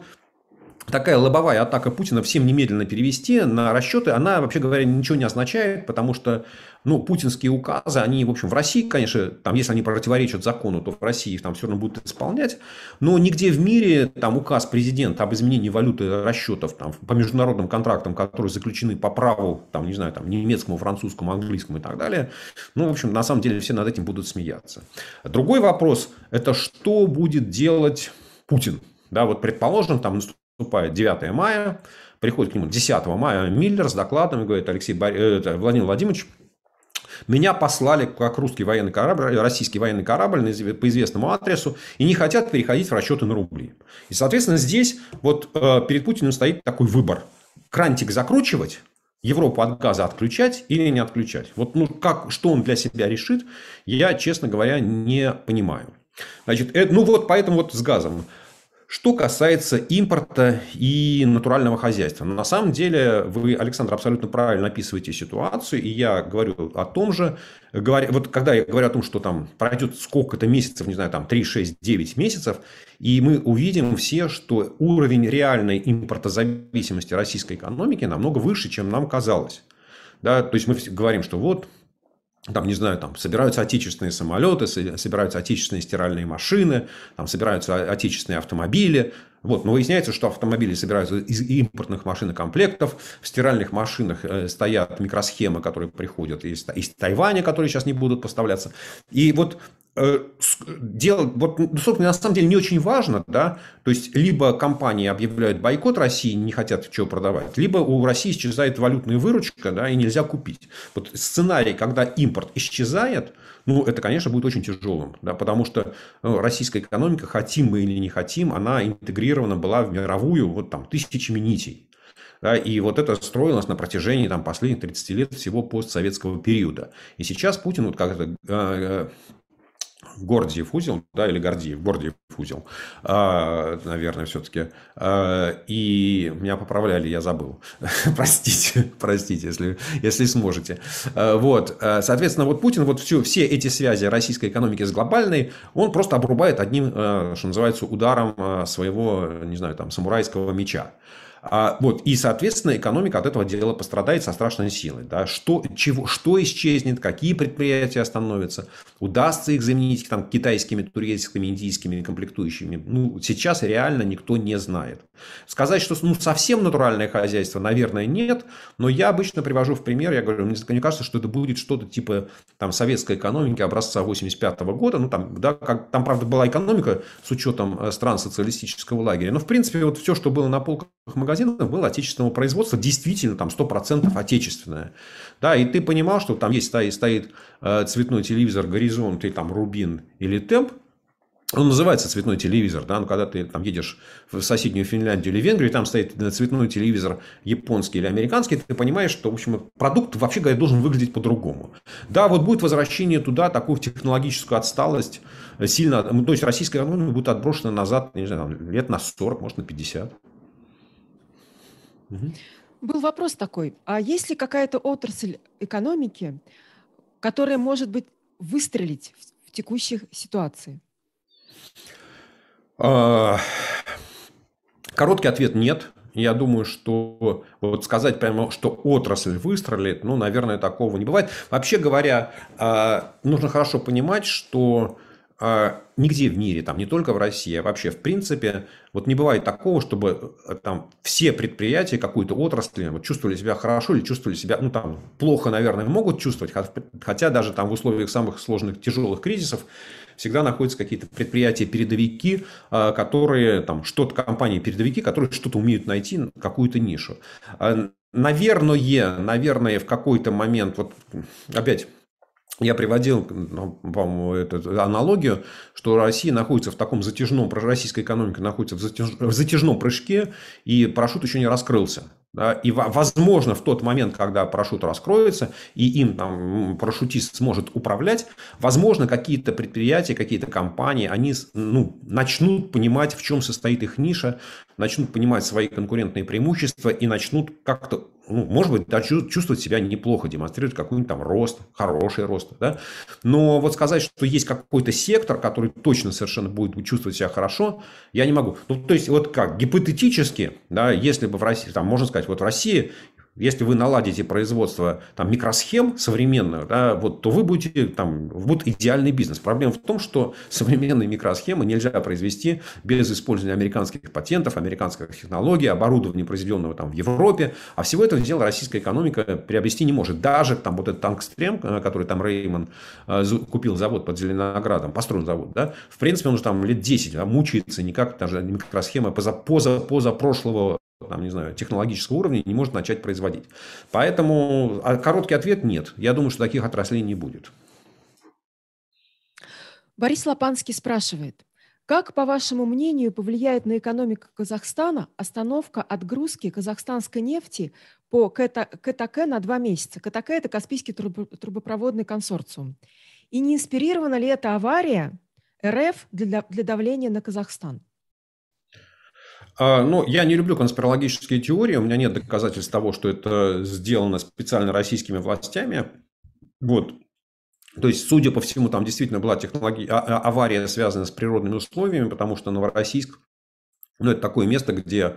такая лобовая атака Путина всем немедленно перевести на расчеты, она, вообще говоря, ничего не означает, потому что, ну, путинские указы, они, в общем, в России, конечно, там, если они противоречат закону, то в России их там все равно будут исполнять, но нигде в мире там указ президента об изменении валюты расчетов там, по международным контрактам, которые заключены по праву, там, не знаю, там, немецкому, французскому, английскому и так далее, ну, в общем, на самом деле все над этим будут смеяться. Другой вопрос – это что будет делать Путин? Да, вот, предположим, там, наступает девятое мая, приходит к нему десятого мая Миллер с докладом и говорит: Алексей Бор... э, Владимир Владимирович, меня послали как русский военный корабль, российский военный корабль по известному адресу и не хотят переходить в расчеты на рубли. И, соответственно, здесь вот перед Путиным стоит такой выбор: крантик закручивать, Европу от газа отключать или не отключать. Вот, ну, как, что он для себя решит, я, честно говоря, не понимаю. Значит, э, ну вот поэтому вот с газом. Что касается импорта и натурального хозяйства. На самом деле, вы, Александр, абсолютно правильно описываете ситуацию. И я говорю о том же. Говорю, вот когда я говорю о том, что там пройдет сколько-то месяцев, не знаю, там три, шесть, девять месяцев, и мы увидим все, что уровень реальной импортозависимости российской экономики намного выше, чем нам казалось. Да, то есть мы говорим, что вот... Там, не знаю, там собираются отечественные самолеты, собираются отечественные стиральные машины, там собираются отечественные автомобили. Вот. Но выясняется, что автомобили собираются из импортных машин и комплектов. В стиральных машинах стоят микросхемы, которые приходят из, из Тайваня, которые сейчас не будут поставляться. И вот... Дело, вот, собственно, на самом деле не очень важно, да, то есть либо компании объявляют бойкот России, не хотят чего продавать, либо у России исчезает валютная выручка, да, и нельзя купить. Вот сценарий, когда импорт исчезает, ну, это, конечно, будет очень тяжелым, да, потому что ну, российская экономика, хотим мы или не хотим, она интегрирована была в мировую вот там тысячами нитей. Да, и вот это строилось на протяжении там, последних тридцати лет всего постсоветского периода. И сейчас Путин вот как-то... Гордиев узел, да, или Гордиев, Гордиев узел, а, наверное, все-таки. А, и меня поправляли, я забыл. Простите, простите, если, если сможете. А, вот, соответственно, вот Путин, вот все, все эти связи российской экономики с глобальной, он просто обрубает одним, что называется, ударом своего, не знаю, там, самурайского меча. А, вот, и, соответственно, экономика от этого дела пострадает со страшной силой. Да? Что, чего, что исчезнет, какие предприятия остановятся, удастся их заменить там, китайскими, турецкими, индийскими комплектующими. Ну, сейчас реально никто не знает. Сказать, что ну, совсем натуральное хозяйство, наверное, нет, но я обычно привожу в пример, я говорю, мне, мне кажется, что это будет что-то типа там, советской экономики образца восемьдесят пятого года. Ну, там, да, как, там, правда, была экономика с учетом стран социалистического лагеря. Но, в принципе, вот все, что было на полках магазинов, было отечественного производства, действительно там сто процентов отечественное. Да, и ты понимал, что там есть стоит, стоит цветной телевизор «Горизонт» и там «Рубин» или «Темп», Он называется цветной телевизор, да, но когда ты там едешь в соседнюю Финляндию или Венгрию, и там стоит цветной телевизор японский или американский, ты понимаешь, что, в общем, продукт, вообще говоря, должен выглядеть по-другому. Да, вот будет возвращение туда, такую технологическую отсталость, сильно, то есть российская экономика будет отброшена назад, не знаю, лет на сорок, может, на пятьдесят. Угу. Был вопрос такой, а есть ли какая-то отрасль экономики, которая может быть выстрелить в текущей ситуации? Короткий ответ – нет. Я думаю, что вот сказать прямо, что отрасль выстрелит, ну, наверное, такого не бывает. Вообще говоря, нужно хорошо понимать, что нигде в мире, там, не только в России, а вообще в принципе, вот не бывает такого, чтобы там все предприятия какой-то отрасли вот, чувствовали себя хорошо или чувствовали себя, ну, там, плохо, наверное, могут чувствовать, хотя даже там в условиях самых сложных, тяжелых кризисов всегда находятся какие-то предприятия-передовики, которые там что-то, компании-передовики, которые что-то умеют найти, какую-то нишу. Наверное, наверное, в какой-то момент, вот опять... Я приводил, по-моему, эту аналогию, что Россия находится в таком затяжном, российская экономика находится в, затяж, в затяжном прыжке, и парашют еще не раскрылся. Да? И, возможно, в тот момент, когда парашют раскроется, и им там, парашютист сможет управлять, возможно, какие-то предприятия, какие-то компании, они ну, начнут понимать, в чем состоит их ниша, начнут понимать свои конкурентные преимущества и начнут как-то... Ну, может быть, да, чувствовать себя неплохо, демонстрировать какой-нибудь там рост, хороший рост. Да? Но вот сказать, что есть какой-то сектор, который точно совершенно будет чувствовать себя хорошо, я не могу. Ну, то есть, вот как, гипотетически, да, если бы в России, там, можно сказать, вот в России, если вы наладите производство там, микросхем современных, да, вот, то вы будете, там, вот идеальный бизнес. Проблема в том, что современные микросхемы нельзя произвести без использования американских патентов, американских технологий, оборудования, произведенного там, в Европе. А всего этого дела российская экономика приобрести не может. Даже там, вот этот танкстрем, который там Рейман купил завод под Зеленоградом, построен завод, да, в принципе, он уже там лет десять да, мучается, никак даже микросхема позапрошлого там, не знаю, технологического уровня не может начать производить. Поэтому короткий ответ – нет. Я думаю, что таких отраслей не будет. Борис Лопанский спрашивает. Как, по вашему мнению, повлияет на экономику Казахстана остановка отгрузки казахстанской нефти по ка тэ ка на два месяца? ка тэ ка – это Каспийский трубопроводный консорциум. И не инспирирована ли эта авария эр эф для, для давления на Казахстан? Ну, я не люблю конспирологические теории, у меня нет доказательств того, что это сделано специально российскими властями. Вот. То есть, судя по всему, там действительно была технология, авария, связанная с природными условиями, потому что Новороссийск, ну, это такое место, где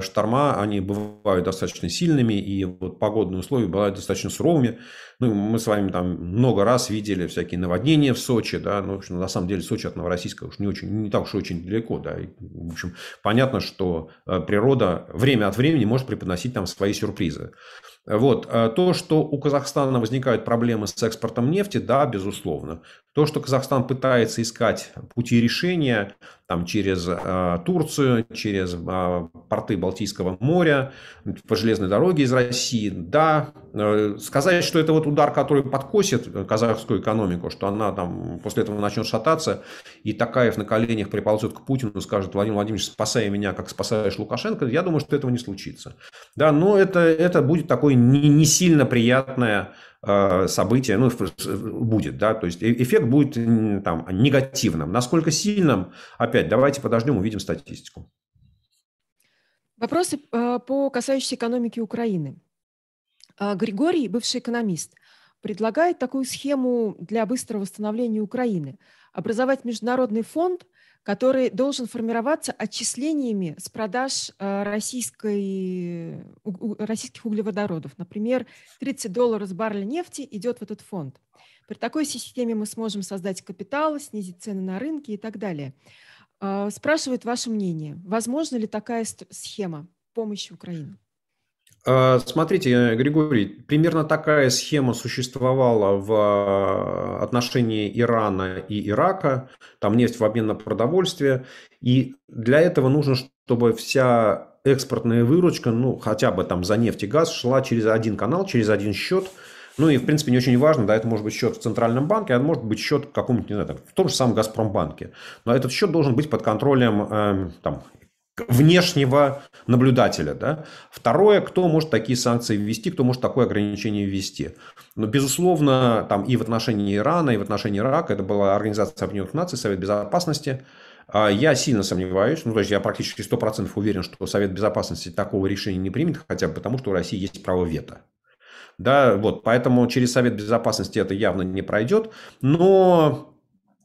шторма, они бывают достаточно сильными, и вот погодные условия бывают достаточно суровыми. Ну, мы с вами там много раз видели всякие наводнения в Сочи, да, ну, в общем, на самом деле Сочи от Новороссийска уж не, очень, не так уж очень далеко, да, и, в общем, понятно, что природа время от времени может преподносить там свои сюрпризы. Вот, то, что у Казахстана возникают проблемы с экспортом нефти, да, безусловно. То, что Казахстан пытается искать пути решения там, через э, Турцию, через э, порты Балтийского моря, по железной дороге из России, да. Э, сказать, что это вот удар, который подкосит казахскую экономику, что она там после этого начнет шататься, и Токаев на коленях приползет к Путину и скажет: Владимир Владимирович, спасай меня, как спасаешь Лукашенко, я думаю, что этого не случится. Да, но это, это будет такое не, не сильно приятное событие, ну, будет, да, то есть эффект будет там негативным. Насколько сильным, опять, давайте подождем, увидим статистику. Вопросы по касающиеся экономики Украины. Григорий, бывший экономист, предлагает такую схему для быстрого восстановления Украины. Образовать международный фонд, который должен формироваться отчислениями с продаж российской, российских углеводородов. Например, тридцать долларов с барреля нефти идет в этот фонд. При такой системе мы сможем создать капитал, снизить цены на рынке и так далее. Спрашивает ваше мнение, возможно ли такая схема помощи Украине? Смотрите, Григорий, примерно такая схема существовала в отношении Ирана и Ирака, там нефть в обмен на продовольствие, и для этого нужно, чтобы вся экспортная выручка, ну хотя бы там за нефть и газ, шла через один канал, через один счет, Ну и, в принципе, не очень важно, да, это может быть счет в Центральном банке, а это может быть счет в каком-нибудь, не знаю, там, в том же самом Газпромбанке. Но этот счет должен быть под контролем э, там, внешнего наблюдателя. Да? Второе, кто может такие санкции ввести, кто может такое ограничение ввести. Но, безусловно, там и в отношении Ирана, и в отношении Ирака, это была Организация Объединенных Наций, Совет Безопасности. Я сильно сомневаюсь, ну, то есть я практически сто процентов уверен, что Совет Безопасности такого решения не примет, хотя бы потому, что у России есть право вето. Да, вот, поэтому через Совет Безопасности это явно не пройдет, но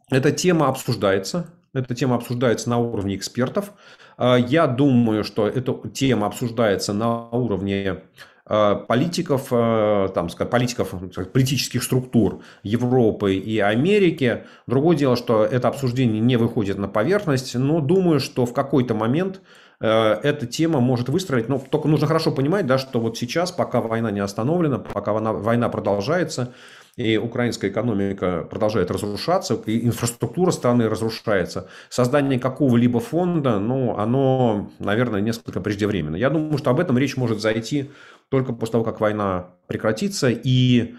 эта тема обсуждается. Эта тема обсуждается на уровне экспертов. Я думаю, что эта тема обсуждается на уровне политиков, там, политиков политических структур Европы и Америки. Другое дело, что это обсуждение не выходит на поверхность, но думаю, что в какой-то момент эта тема может выстроить, но только нужно хорошо понимать, да, что вот сейчас, пока война не остановлена, пока война, война продолжается, и украинская экономика продолжает разрушаться, и инфраструктура страны разрушается, создание какого-либо фонда, ну, оно, наверное, несколько преждевременно. Я думаю, что об этом речь может зайти только после того, как война прекратится, и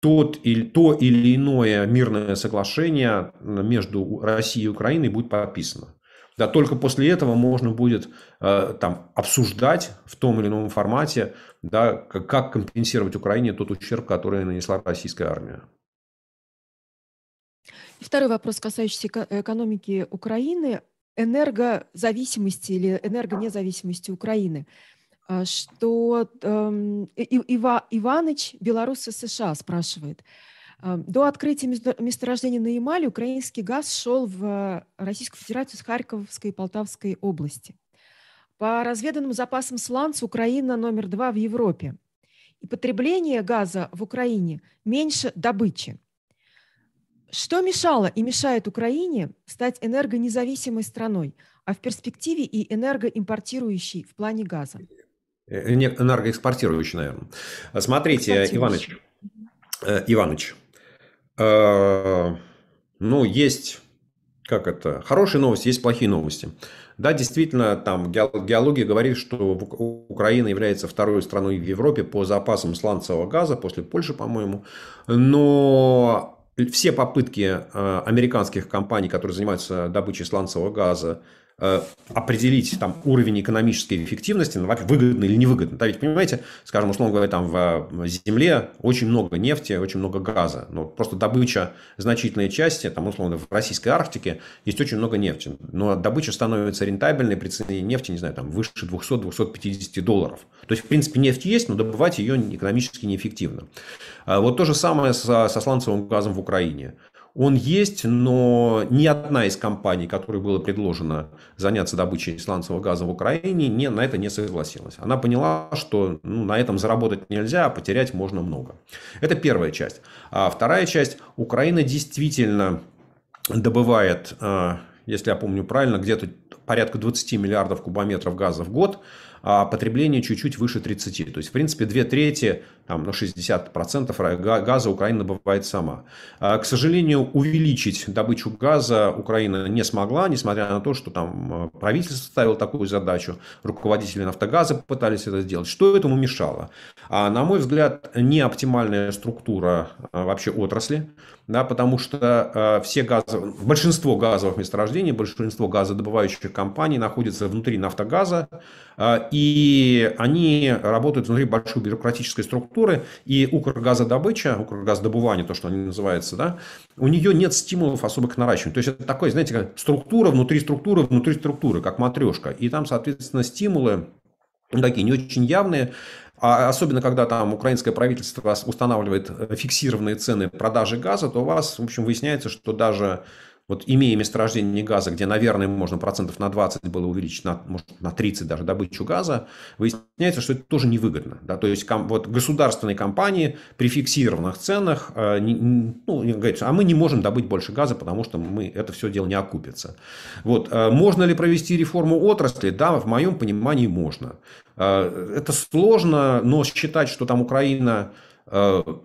тот, или, то или иное мирное соглашение между Россией и Украиной будет подписано. Да, только после этого можно будет э, там, обсуждать в том или ином формате, да, как компенсировать Украине тот ущерб, который нанесла российская армия. И второй вопрос, касающийся экономики Украины, энергозависимости или энергонезависимости Украины. Что э, Ива, Иваныч, белорус из США, спрашивает. До открытия месторождения на Ямале украинский газ шел в Российскую Федерацию с Харьковской и Полтавской области. По разведанным запасам сланца Украина номер два в Европе. И потребление газа в Украине меньше добычи. Что мешало и мешает Украине стать энергонезависимой страной, а в перспективе и энергоимпортирующей в плане газа? Энергоэкспортирующей, наверное. Смотрите, Иваныч. Иваныч. Ну, есть, как это, хорошие новости, есть плохие новости. Да, действительно, там геология говорит, что Украина является второй страной в Европе по запасам сланцевого газа, после Польши, по-моему. Но все попытки американских компаний, которые занимаются добычей сланцевого газа, определить там уровень экономической эффективности, ну, выгодно или невыгодно. Да, ведь, понимаете, скажем, условно говоря, там в земле очень много нефти, очень много газа. Ну, просто добыча значительной части, там, условно, в российской Арктике есть очень много нефти. Но добыча становится рентабельной при цене нефти, не знаю, там, выше двухсот-двухсот пятидесяти долларов. То есть, в принципе, нефть есть, но добывать ее экономически неэффективно. Вот то же самое со, со сланцевым газом в Украине. Он есть, но ни одна из компаний, которой было предложено заняться добычей сланцевого газа в Украине, не, на это не согласилась. Она поняла, что ну, на этом заработать нельзя, а потерять можно много. Это первая часть. А вторая часть. Украина действительно добывает, если я помню правильно, где-то порядка двадцати миллиардов кубометров газа в год, а потребление чуть-чуть выше тридцати. То есть, в принципе, две трети, там, ну, шестьдесят процентов газа Украина добывает сама. К сожалению, увеличить добычу газа Украина не смогла, несмотря на то, что там правительство ставило такую задачу, руководители Нафтогаза пытались это сделать. Что этому мешало? А, на мой взгляд, неоптимальная структура а, вообще отрасли, да, потому что а, все газовые, большинство газовых месторождений, большинство газодобывающих компаний находится внутри Нафтогаза, а, и они работают внутри большой бюрократической структуры, и Укргазодобыча, Укргазодобывание, то, что они называются, да, у нее нет стимулов особых к наращиванию. То есть, это такое, знаете, структура внутри структуры, внутри структуры, как матрешка. И там, соответственно, стимулы такие не очень явные. А особенно, когда там украинское правительство устанавливает фиксированные цены продажи газа, то у вас, в общем, выясняется, что даже... Вот имея месторождение газа, где, наверное, можно процентов на двадцать было увеличить, на, может, на тридцать даже добычу газа, выясняется, что это тоже невыгодно. Да? То есть, ком, вот государственные компании при фиксированных ценах э, не, ну, говорят, а мы не можем добыть больше газа, потому что мы, это все дело не окупится. Вот. Э, можно ли провести реформу отрасли? Да, в моем понимании можно. Э, это сложно, но считать, что там Украина...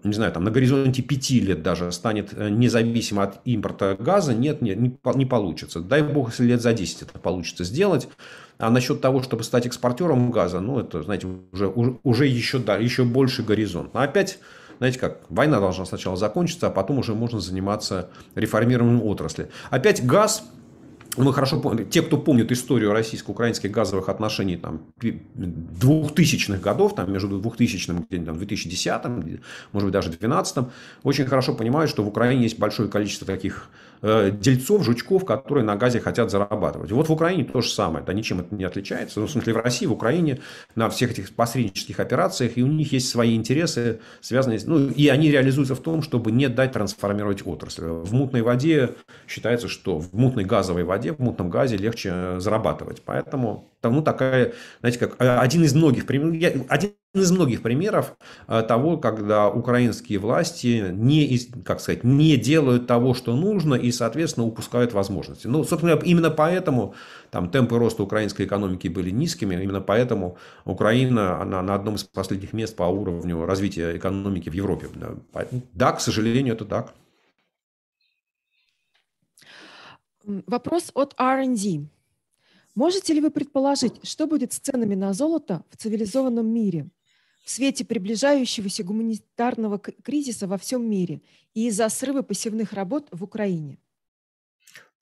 не знаю, там на горизонте пяти лет даже станет независимо от импорта газа, нет, нет, не, не получится. Дай бог, если лет за десять это получится сделать. А насчет того, чтобы стать экспортером газа, ну, это, знаете, уже, уже еще, да, еще больше горизонт. Но опять знаете как, война должна сначала закончиться, а потом уже можно заниматься реформированием отрасли. Опять газ. Мы хорошо помним, те, кто помнит историю российско-украинских газовых отношений там, двухтысячных годов, там, между двухтысячным и две тысячи десятым, может быть, даже две тысячи двенадцатым, очень хорошо понимают, что в Украине есть большое количество таких э, дельцов, жучков, которые на газе хотят зарабатывать. Вот в Украине то же самое, да, ничем это не отличается. Ну, в смысле, в России, в Украине на всех этих посреднических операциях, и у них есть свои интересы, связанные с... Ну, и они реализуются в том, чтобы не дать трансформировать отрасль. В мутной воде считается, что в мутной газовой воде, в мутном газе легче зарабатывать. Поэтому ну, такая, знаете, как один из многих примеров, один из многих примеров того, когда украинские власти не, как сказать, не делают того, что нужно, и, соответственно, упускают возможности. Ну, собственно, именно поэтому там, темпы роста украинской экономики были низкими, именно поэтому Украина она на одном из последних мест по уровню развития экономики в Европе. Да, к сожалению, это так. Вопрос от ар энд ди. Можете ли вы предположить, что будет с ценами на золото в цивилизованном мире в свете приближающегося гуманитарного кризиса во всем мире и из-за срыва посевных работ в Украине?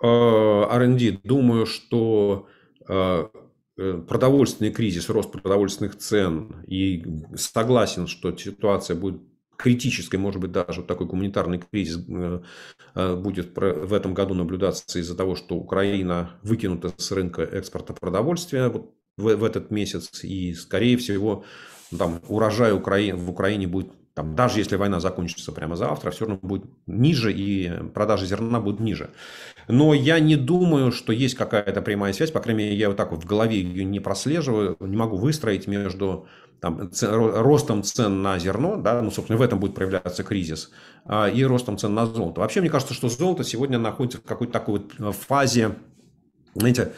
ар энд ди. Думаю, что продовольственный кризис, рост продовольственных цен, и согласен, что ситуация будет критической, может быть, даже вот такой гуманитарный кризис будет в этом году наблюдаться из-за того, что Украина выкинута с рынка экспорта продовольствия в этот месяц, и, скорее всего, там, урожай в Украине будет, там, даже если война закончится прямо завтра, все равно будет ниже, и продажи зерна будут ниже. Но я не думаю, что есть какая-то прямая связь, по крайней мере, я вот так вот в голове ее не прослеживаю, не могу выстроить между там, ростом цен на зерно, да, ну, собственно, в этом будет проявляться кризис, и ростом цен на золото. Вообще, мне кажется, что золото сегодня находится в какой-то такой вот фазе, знаете,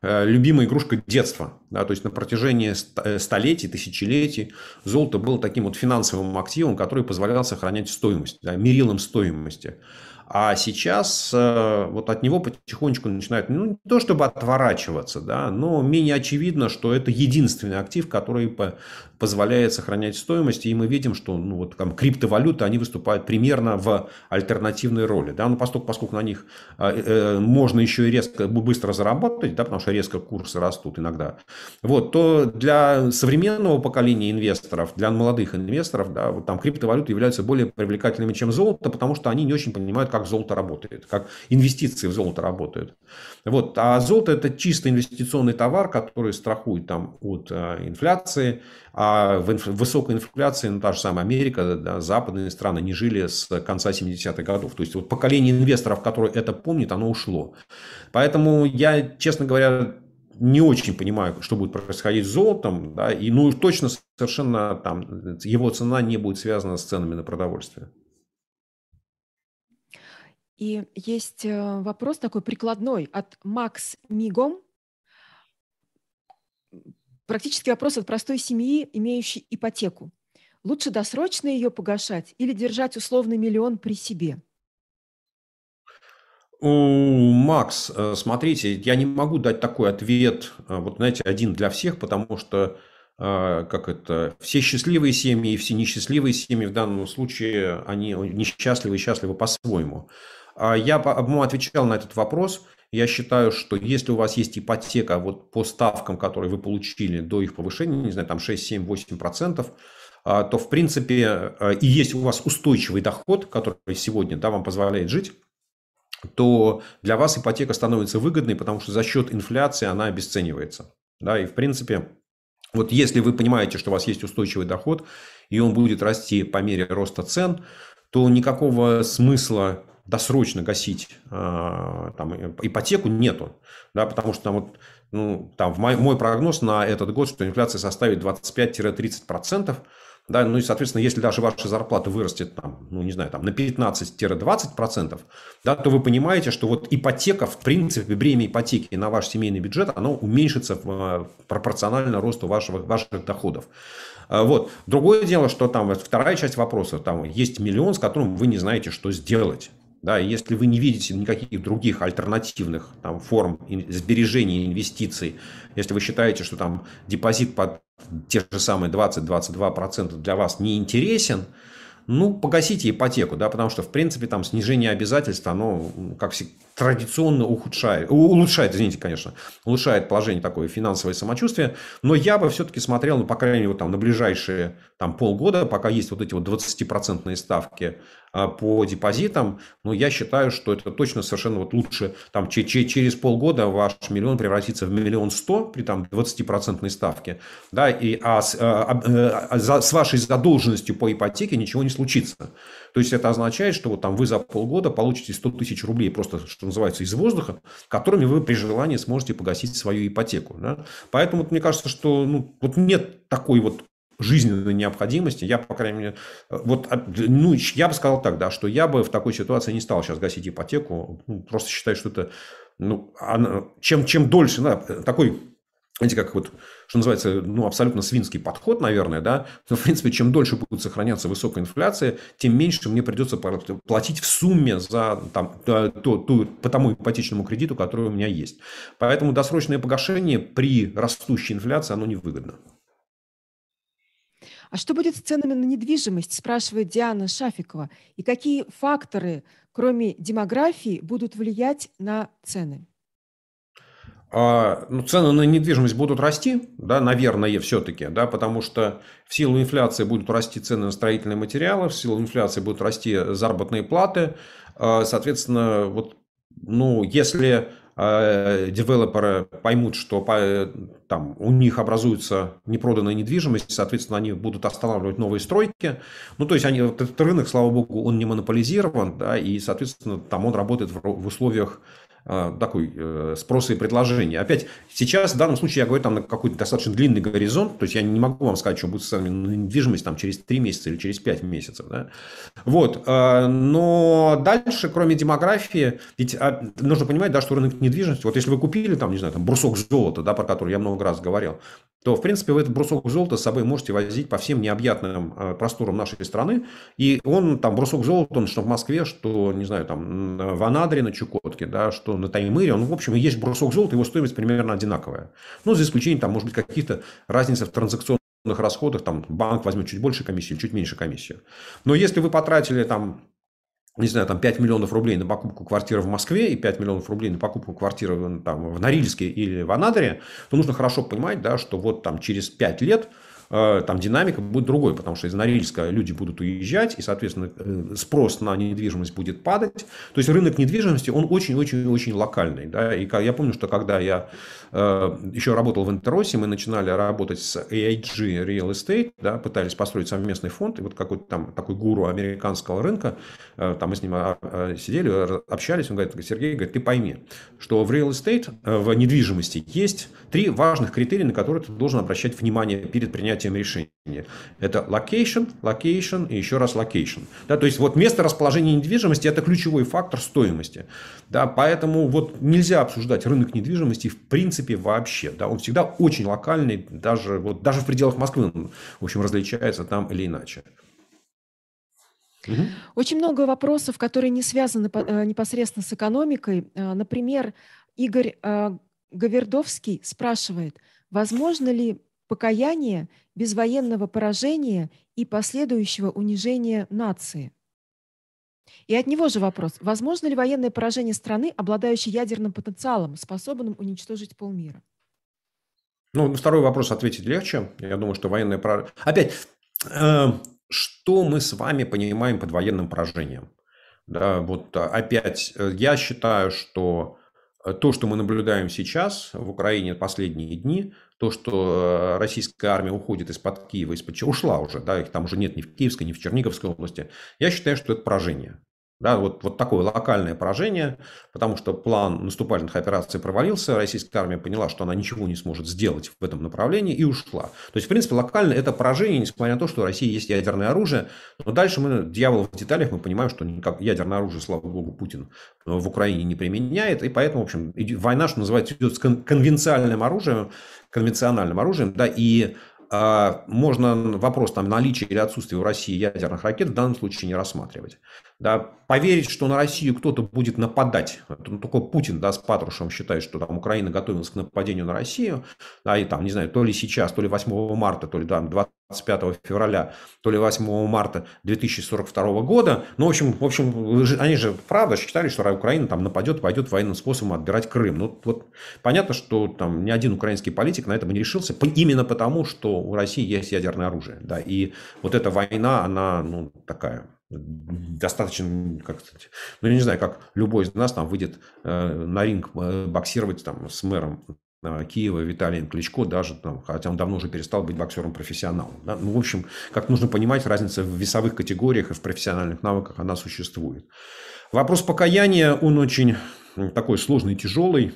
любимая игрушка детства. Да, то есть на протяжении столетий, тысячелетий золото было таким вот финансовым активом, который позволял сохранять стоимость, да, мерилом стоимости. А сейчас вот от него потихонечку начинают, ну, не то чтобы отворачиваться, да, но менее очевидно, что это единственный актив, который по, позволяет сохранять стоимость. И мы видим, что ну, вот, там, криптовалюты, они выступают примерно в альтернативной роли. Да, ну, поскольку, поскольку на них э, э, можно еще и резко, быстро заработать, да, потому что резко курсы растут иногда, вот, то для современного поколения инвесторов, для молодых инвесторов, да, вот, там, криптовалюты являются более привлекательными, чем золото, потому что они не очень понимают, как золото работает, как инвестиции в золото работают. Вот. А золото – это чисто инвестиционный товар, который страхует там, от э, инфляции. А в инф... высокой инфляции, ну, та же самая Америка, да, западные страны не жили с конца семидесятых годов. То есть вот поколение инвесторов, которое это помнит, оно ушло. Поэтому я, честно говоря, не очень понимаю, что будет происходить с золотом. Да, и, ну, точно совершенно там, его цена не будет связана с ценами на продовольствие. И есть вопрос такой прикладной от Макс Мигом. Практически вопрос от простой семьи, имеющей ипотеку. Лучше досрочно ее погашать или держать условный миллион при себе? Макс, смотрите, я не могу дать такой ответ, вот знаете, один для всех, потому что как это, все счастливые семьи и все несчастливые семьи в данном случае, они несчастливы и счастливы по-своему. Я отвечал на этот вопрос. Я считаю, что если у вас есть ипотека вот по ставкам, которые вы получили до их повышения, не знаю, там шесть, семь, восемь процентов, то в принципе и есть у вас устойчивый доход, который сегодня, да, вам позволяет жить, то для вас ипотека становится выгодной, потому что за счет инфляции она обесценивается. Да, и в принципе, вот если вы понимаете, что у вас есть устойчивый доход, и он будет расти по мере роста цен, то никакого смысла досрочно гасить там, ипотеку нету, да, потому что там, вот, ну, там, в мой, мой прогноз на этот год, что инфляция составит двадцать пять - тридцать процентов, да, ну и, соответственно, если даже ваша зарплата вырастет там, ну, не знаю, там, на пятнадцать - двадцать процентов, да, то вы понимаете, что вот ипотека, в принципе, бремя ипотеки на ваш семейный бюджет, оно уменьшится пропорционально росту вашего, ваших доходов. Вот. Другое дело, что там вторая часть вопроса, там есть миллион, с которым вы не знаете, что сделать. Да, и если вы не видите никаких других альтернативных там, форм сбережения инвестиций, если вы считаете, что там депозит под те же самые двадцать-двадцать два процента для вас не интересен, ну, погасите ипотеку, да, потому что, в принципе, там снижение обязательств, оно, как всегда, традиционно ухудшает, улучшает, извините, конечно, улучшает положение такое финансовое самочувствие, но я бы все-таки смотрел, ну, по крайней мере, вот, там, на ближайшие там, полгода, пока есть вот эти вот двадцатипроцентные ставки а, по депозитам, ну, я считаю, что это точно совершенно вот лучше, там, ч- ч- через полгода ваш миллион превратится в миллион сто при там двадцатипроцентной ставке, да, и а с, а, а, а, за, с вашей задолженностью по ипотеке ничего не случится. То есть это означает, что вот там вы за полгода получите сто тысяч рублей просто, что называется, из воздуха, которыми вы при желании сможете погасить свою ипотеку. Да? Поэтому вот, мне кажется, что ну, вот нет такой вот жизненной необходимости. Я, по крайней мере, вот, ну, я бы сказал так, да, что я бы в такой ситуации не стал сейчас гасить ипотеку. Ну, просто считаю, что это ну, она, чем, чем дольше, да, такой, знаете, как вот, что называется, ну, абсолютно свинский подход, наверное, да, но, в принципе, чем дольше будет сохраняться высокая инфляция, тем меньше мне придется платить в сумме за, там, то, то, по тому ипотечному кредиту, который у меня есть. Поэтому досрочное погашение при растущей инфляции, оно невыгодно. А что будет с ценами на недвижимость, спрашивает Диана Шафикова. И какие факторы, кроме демографии, будут влиять на цены? Ну, цены на недвижимость будут расти, да, наверное, все-таки, да, потому что в силу инфляции будут расти цены на строительные материалы, в силу инфляции будут расти заработные платы. Соответственно, вот, ну, если девелоперы поймут, что по, там, у них образуется непроданная недвижимость, соответственно, они будут останавливать новые стройки. Ну, то есть, они, этот рынок, слава богу, он не монополизирован, да, и, соответственно, там он работает в, в условиях такой спроса и предложения. Опять, сейчас в данном случае я говорю там на какой-то достаточно длинный горизонт, то есть я не могу вам сказать, что будет с ценами на недвижимость там, через три месяца или через пять месяцев. Да? Вот. Но дальше, кроме демографии, ведь нужно понимать, да, что рынок недвижимости, вот если вы купили там, не знаю, там, брусок золота, да, про который я много раз говорил, то, в принципе, вы этот брусок золота с собой можете возить по всем необъятным просторам нашей страны. И он, там, брусок золота, он что в Москве, что, не знаю, там, в Анадыре на Чукотке, да, что на Таймыре, он, в общем, есть брусок золота, его стоимость примерно одинаковая. Ну, за исключением, там, может быть, каких-то разниц в транзакционных расходах, там, банк возьмет чуть больше комиссию, чуть меньше комиссию. Но если вы потратили, там, не знаю, там пять миллионов рублей на покупку квартиры в Москве и пять миллионов рублей на покупку квартиры там, в Норильске или в Анадыре, то нужно хорошо понимать, да, что вот там через пять лет э, там динамика будет другой, потому что из Норильска люди будут уезжать, и, соответственно, э, спрос на недвижимость будет падать. То есть рынок недвижимости, он очень-очень-очень локальный. Да? И я помню, что когда я э, еще работал в Интеросе, мы начинали работать с эй ай джи Real Estate, да, пытались построить совместный фонд, и вот какой-то там такой гуру американского рынка, э, там мы с ним сидели, общались, он говорит, Сергей, говорит, ты пойми, что в Real Estate, э, в недвижимости есть три важных критерия, на которые ты должен обращать внимание перед принятием решения. Это location, location и еще раз location. Да, то есть вот место расположения недвижимости – это ключевой фактор стоимости. Да, поэтому вот нельзя обсуждать рынок недвижимости в принципе вообще. Да, он всегда очень локальный, даже, вот, даже в пределах Москвы он, в общем, различается там или иначе. Угу. Очень много вопросов, которые не связаны непосредственно с экономикой. Например, Игорь Гавердовский спрашивает, возможно ли покаяние без военного поражения и последующего унижения нации? И от него же вопрос. Возможно ли военное поражение страны, обладающей ядерным потенциалом, способным уничтожить полмира? Ну, на второй вопрос ответить легче. Я думаю, что военное поражение... Опять, э, что мы с вами понимаем под военным поражением? Да, вот опять, я считаю, что то, что мы наблюдаем сейчас в Украине последние дни... То, что российская армия уходит из-под Киева, из-под ушла уже, да, их там уже нет ни в Киевской, ни в Черниговской области, я считаю, что это поражение. Да, вот, вот такое локальное поражение, потому что план наступательных операций провалился, российская армия поняла, что она ничего не сможет сделать в этом направлении и ушла. То есть, в принципе, локально это поражение, несмотря на то, что у России есть ядерное оружие. Но дальше мы, дьявол в деталях, мы понимаем, что никак, ядерное оружие, слава богу, Путин в Украине не применяет. И поэтому, в общем, война, что называется, идет с конвенциальным оружием, конвенциональным оружием, да, и... Можно вопрос там, наличия или отсутствия у России ядерных ракет в данном случае не рассматривать. Да, поверить, что на Россию кто-то будет нападать, ну, только Путин, да, с Патрушевым считает, что там Украина готовилась к нападению на Россию, да, и там, не знаю, то ли сейчас, то ли восьмого марта, то ли там двадцать пятого февраля, то ли восьмого марта две тысячи сорок второго года, ну, в общем, в общем, они же, правда, считали, что Украина там нападет, пойдет военным способом отбирать Крым. Ну, вот понятно, что там ни один украинский политик на это бы не решился, именно потому, что у России есть ядерное оружие, да, и вот эта война, она, ну, такая... достаточно, как, ну, я не знаю, как любой из нас там выйдет э, на ринг э, боксировать там с мэром э, Киева Виталием Кличко, даже там, хотя он давно уже перестал быть боксером-профессионалом. Да? Ну, в общем, как нужно понимать, разница в весовых категориях и в профессиональных навыках, она существует. Вопрос покаяния, он очень такой сложный, тяжелый.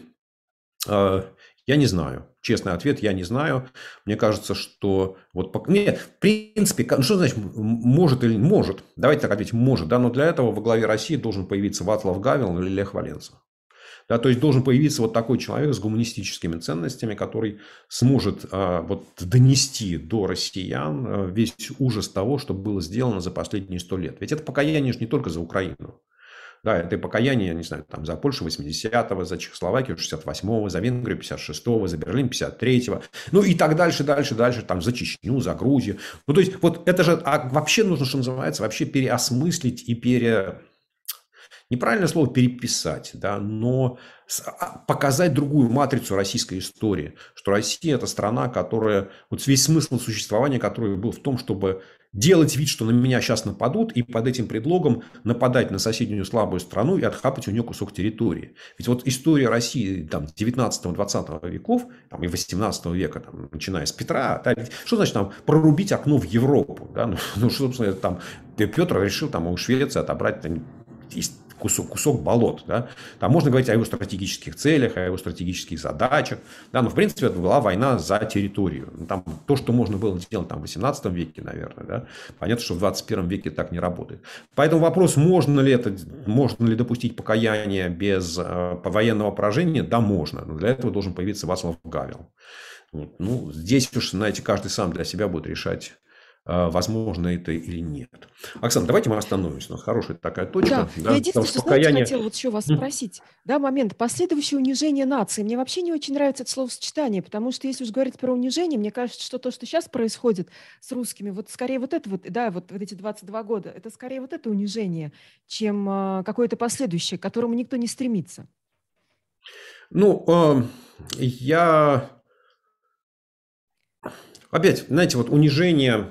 Э, я не знаю. Честный ответ, я не знаю. Мне кажется, что... вот мне, в принципе, что значит может или не может? Давайте так ответим, может. Да? Но для этого во главе России должен появиться Вацлав Гавел или Лех Валенса. Да, то есть должен появиться вот такой человек с гуманистическими ценностями, который сможет а, вот, донести до россиян весь ужас того, что было сделано за последние сто лет. Ведь это покаяние же не только за Украину. Да, это покаяние, я не знаю, там, за Польшу восьмидесятого, за Чехословакию шестьдесят восьмого, за Венгрию пятьдесят шестого, за Берлин пятьдесят третьего, ну и так дальше, дальше, дальше, там, за Чечню, за Грузию. Ну, то есть, вот это же а вообще нужно, что называется, вообще переосмыслить и пере... неправильное слово переписать, да, но показать другую матрицу российской истории, что Россия – это страна, которая, вот весь смысл существования которой был в том, чтобы делать вид, что на меня сейчас нападут, и под этим предлогом нападать на соседнюю слабую страну и отхапать у нее кусок территории. Ведь вот история России там, девятнадцатого-двадцатого веков там, и восемнадцатого века, там, начиная с Петра, да, что значит там, прорубить окно в Европу? Да? Ну, ну, собственно, там, Петр решил там, у Швеции отобрать там, Кусок, кусок болот. Да? Там можно говорить о его стратегических целях, о его стратегических задачах. Да? Но, в принципе, это была война за территорию. Там, то, что можно было сделать там, в восемнадцатом веке, наверное. Да? Понятно, что в двадцать первом веке так не работает. Поэтому вопрос, можно ли, это, можно ли допустить покаяние без э, военного поражения, да, можно. Но для этого должен появиться Вацлав Гавел. Вот. Ну, здесь уж, знаете, каждый сам для себя будет решать, возможно это или нет. Оксана, давайте мы остановимся. Хорошая такая точка. Да, да, я единственное, что, знаете, покаяние... хотела вот еще вас спросить. Да, момент. Последующее унижение нации. Мне вообще не очень нравится это словосочетание, потому что если уж говорить про унижение, мне кажется, что то, что сейчас происходит с русскими, вот скорее вот это вот, да, вот, вот эти двадцать два года, это скорее вот это унижение, чем какое-то последующее, к которому никто не стремится. Ну, э, я... Опять, знаете, вот унижение...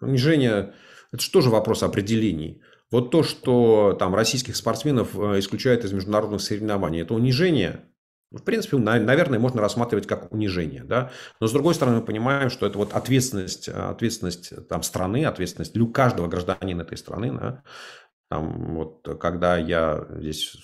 Унижение – это же тоже вопрос определений. Вот то, что там российских спортсменов исключают из международных соревнований, это унижение. В принципе, наверное, можно рассматривать как унижение. Да? Но, с другой стороны, мы понимаем, что это вот ответственность, ответственность там, страны, ответственность каждого гражданина этой страны. Да? Там, вот, когда я здесь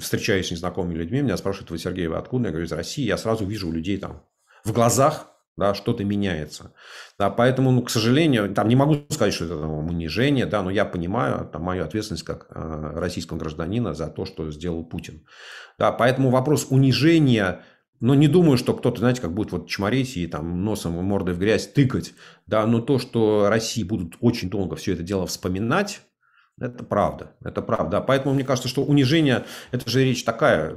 встречаюсь с незнакомыми людьми, меня спрашивают: вы, Сергей, вы откуда? Я говорю: из России. Я сразу вижу у людей там в глазах, да, что-то меняется. Да, поэтому, ну, к сожалению, там не могу сказать, что это там унижение, да, но я понимаю там, мою ответственность как э, российского гражданина за то, что сделал Путин. Да, поэтому вопрос унижения, ну, не думаю, что кто-то, знаете, как будет вот чморить и там носом и мордой в грязь тыкать, да, но то, что России будут очень долго все это дело вспоминать, это правда, это правда. Поэтому мне кажется, что унижение, это же речь такая,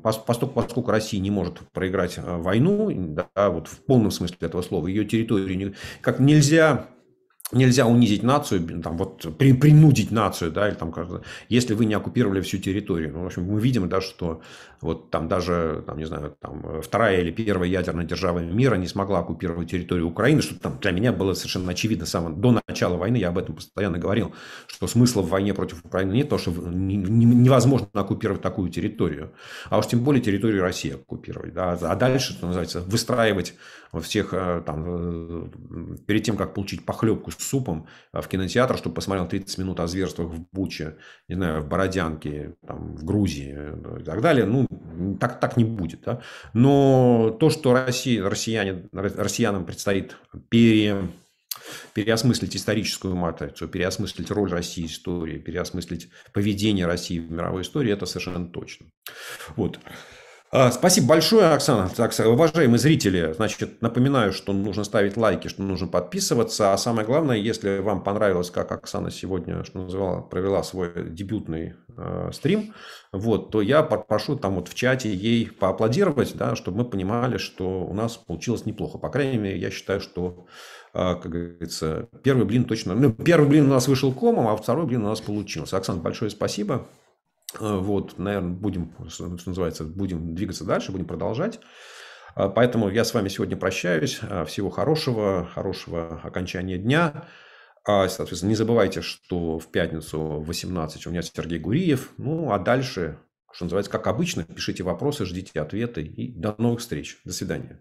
поскольку, поскольку Россия не может проиграть войну, да, вот в полном смысле этого слова, ее территорию, не, как нельзя, нельзя унизить нацию, там, вот, при, принудить нацию, да, или, там, если вы не оккупировали всю территорию. Ну, в общем, мы видим, да, что вот, там, даже там, не знаю, там, вторая или первая ядерная держава мира не смогла оккупировать территорию Украины, что там для меня было совершенно очевидно само, до начала войны, я об этом постоянно говорил, что смысла в войне против Украины нет, потому что невозможно оккупировать такую территорию, а уж тем более территорию России оккупировать, да, а дальше, что называется, выстраивать всех, там, перед тем, как получить похлебку с супом в кинотеатр, чтобы посмотрел тридцать минут о зверствах в Буче, не знаю, в Бородянке, там, в Грузии и так далее, ну, Так, так не будет. Да? Но то, что Россия, россияне, россиянам предстоит пере, переосмыслить историческую матрицу, переосмыслить роль России в истории, переосмыслить поведение России в мировой истории, это совершенно точно. Вот. Спасибо большое, Оксана. Так, уважаемые зрители, значит, напоминаю, что нужно ставить лайки, что нужно подписываться. А самое главное, если вам понравилось, как Оксана сегодня, что называла, провела свой дебютный э, стрим, вот, то я попрошу там вот в чате ей поаплодировать, да, чтобы мы понимали, что у нас получилось неплохо. По крайней мере, я считаю, что, э, как говорится, первый блин точно... Ну, первый блин у нас вышел комом, а второй блин у нас получился. Оксана, большое спасибо. Вот, наверное, будем, что называется, будем двигаться дальше, будем продолжать. Поэтому я с вами сегодня прощаюсь. Всего хорошего, хорошего окончания дня. Соответственно, не забывайте, что в пятницу в восемнадцать у меня Сергей Гуриев. Ну, а дальше, что называется, как обычно, пишите вопросы, ждите ответы. И до новых встреч. До свидания.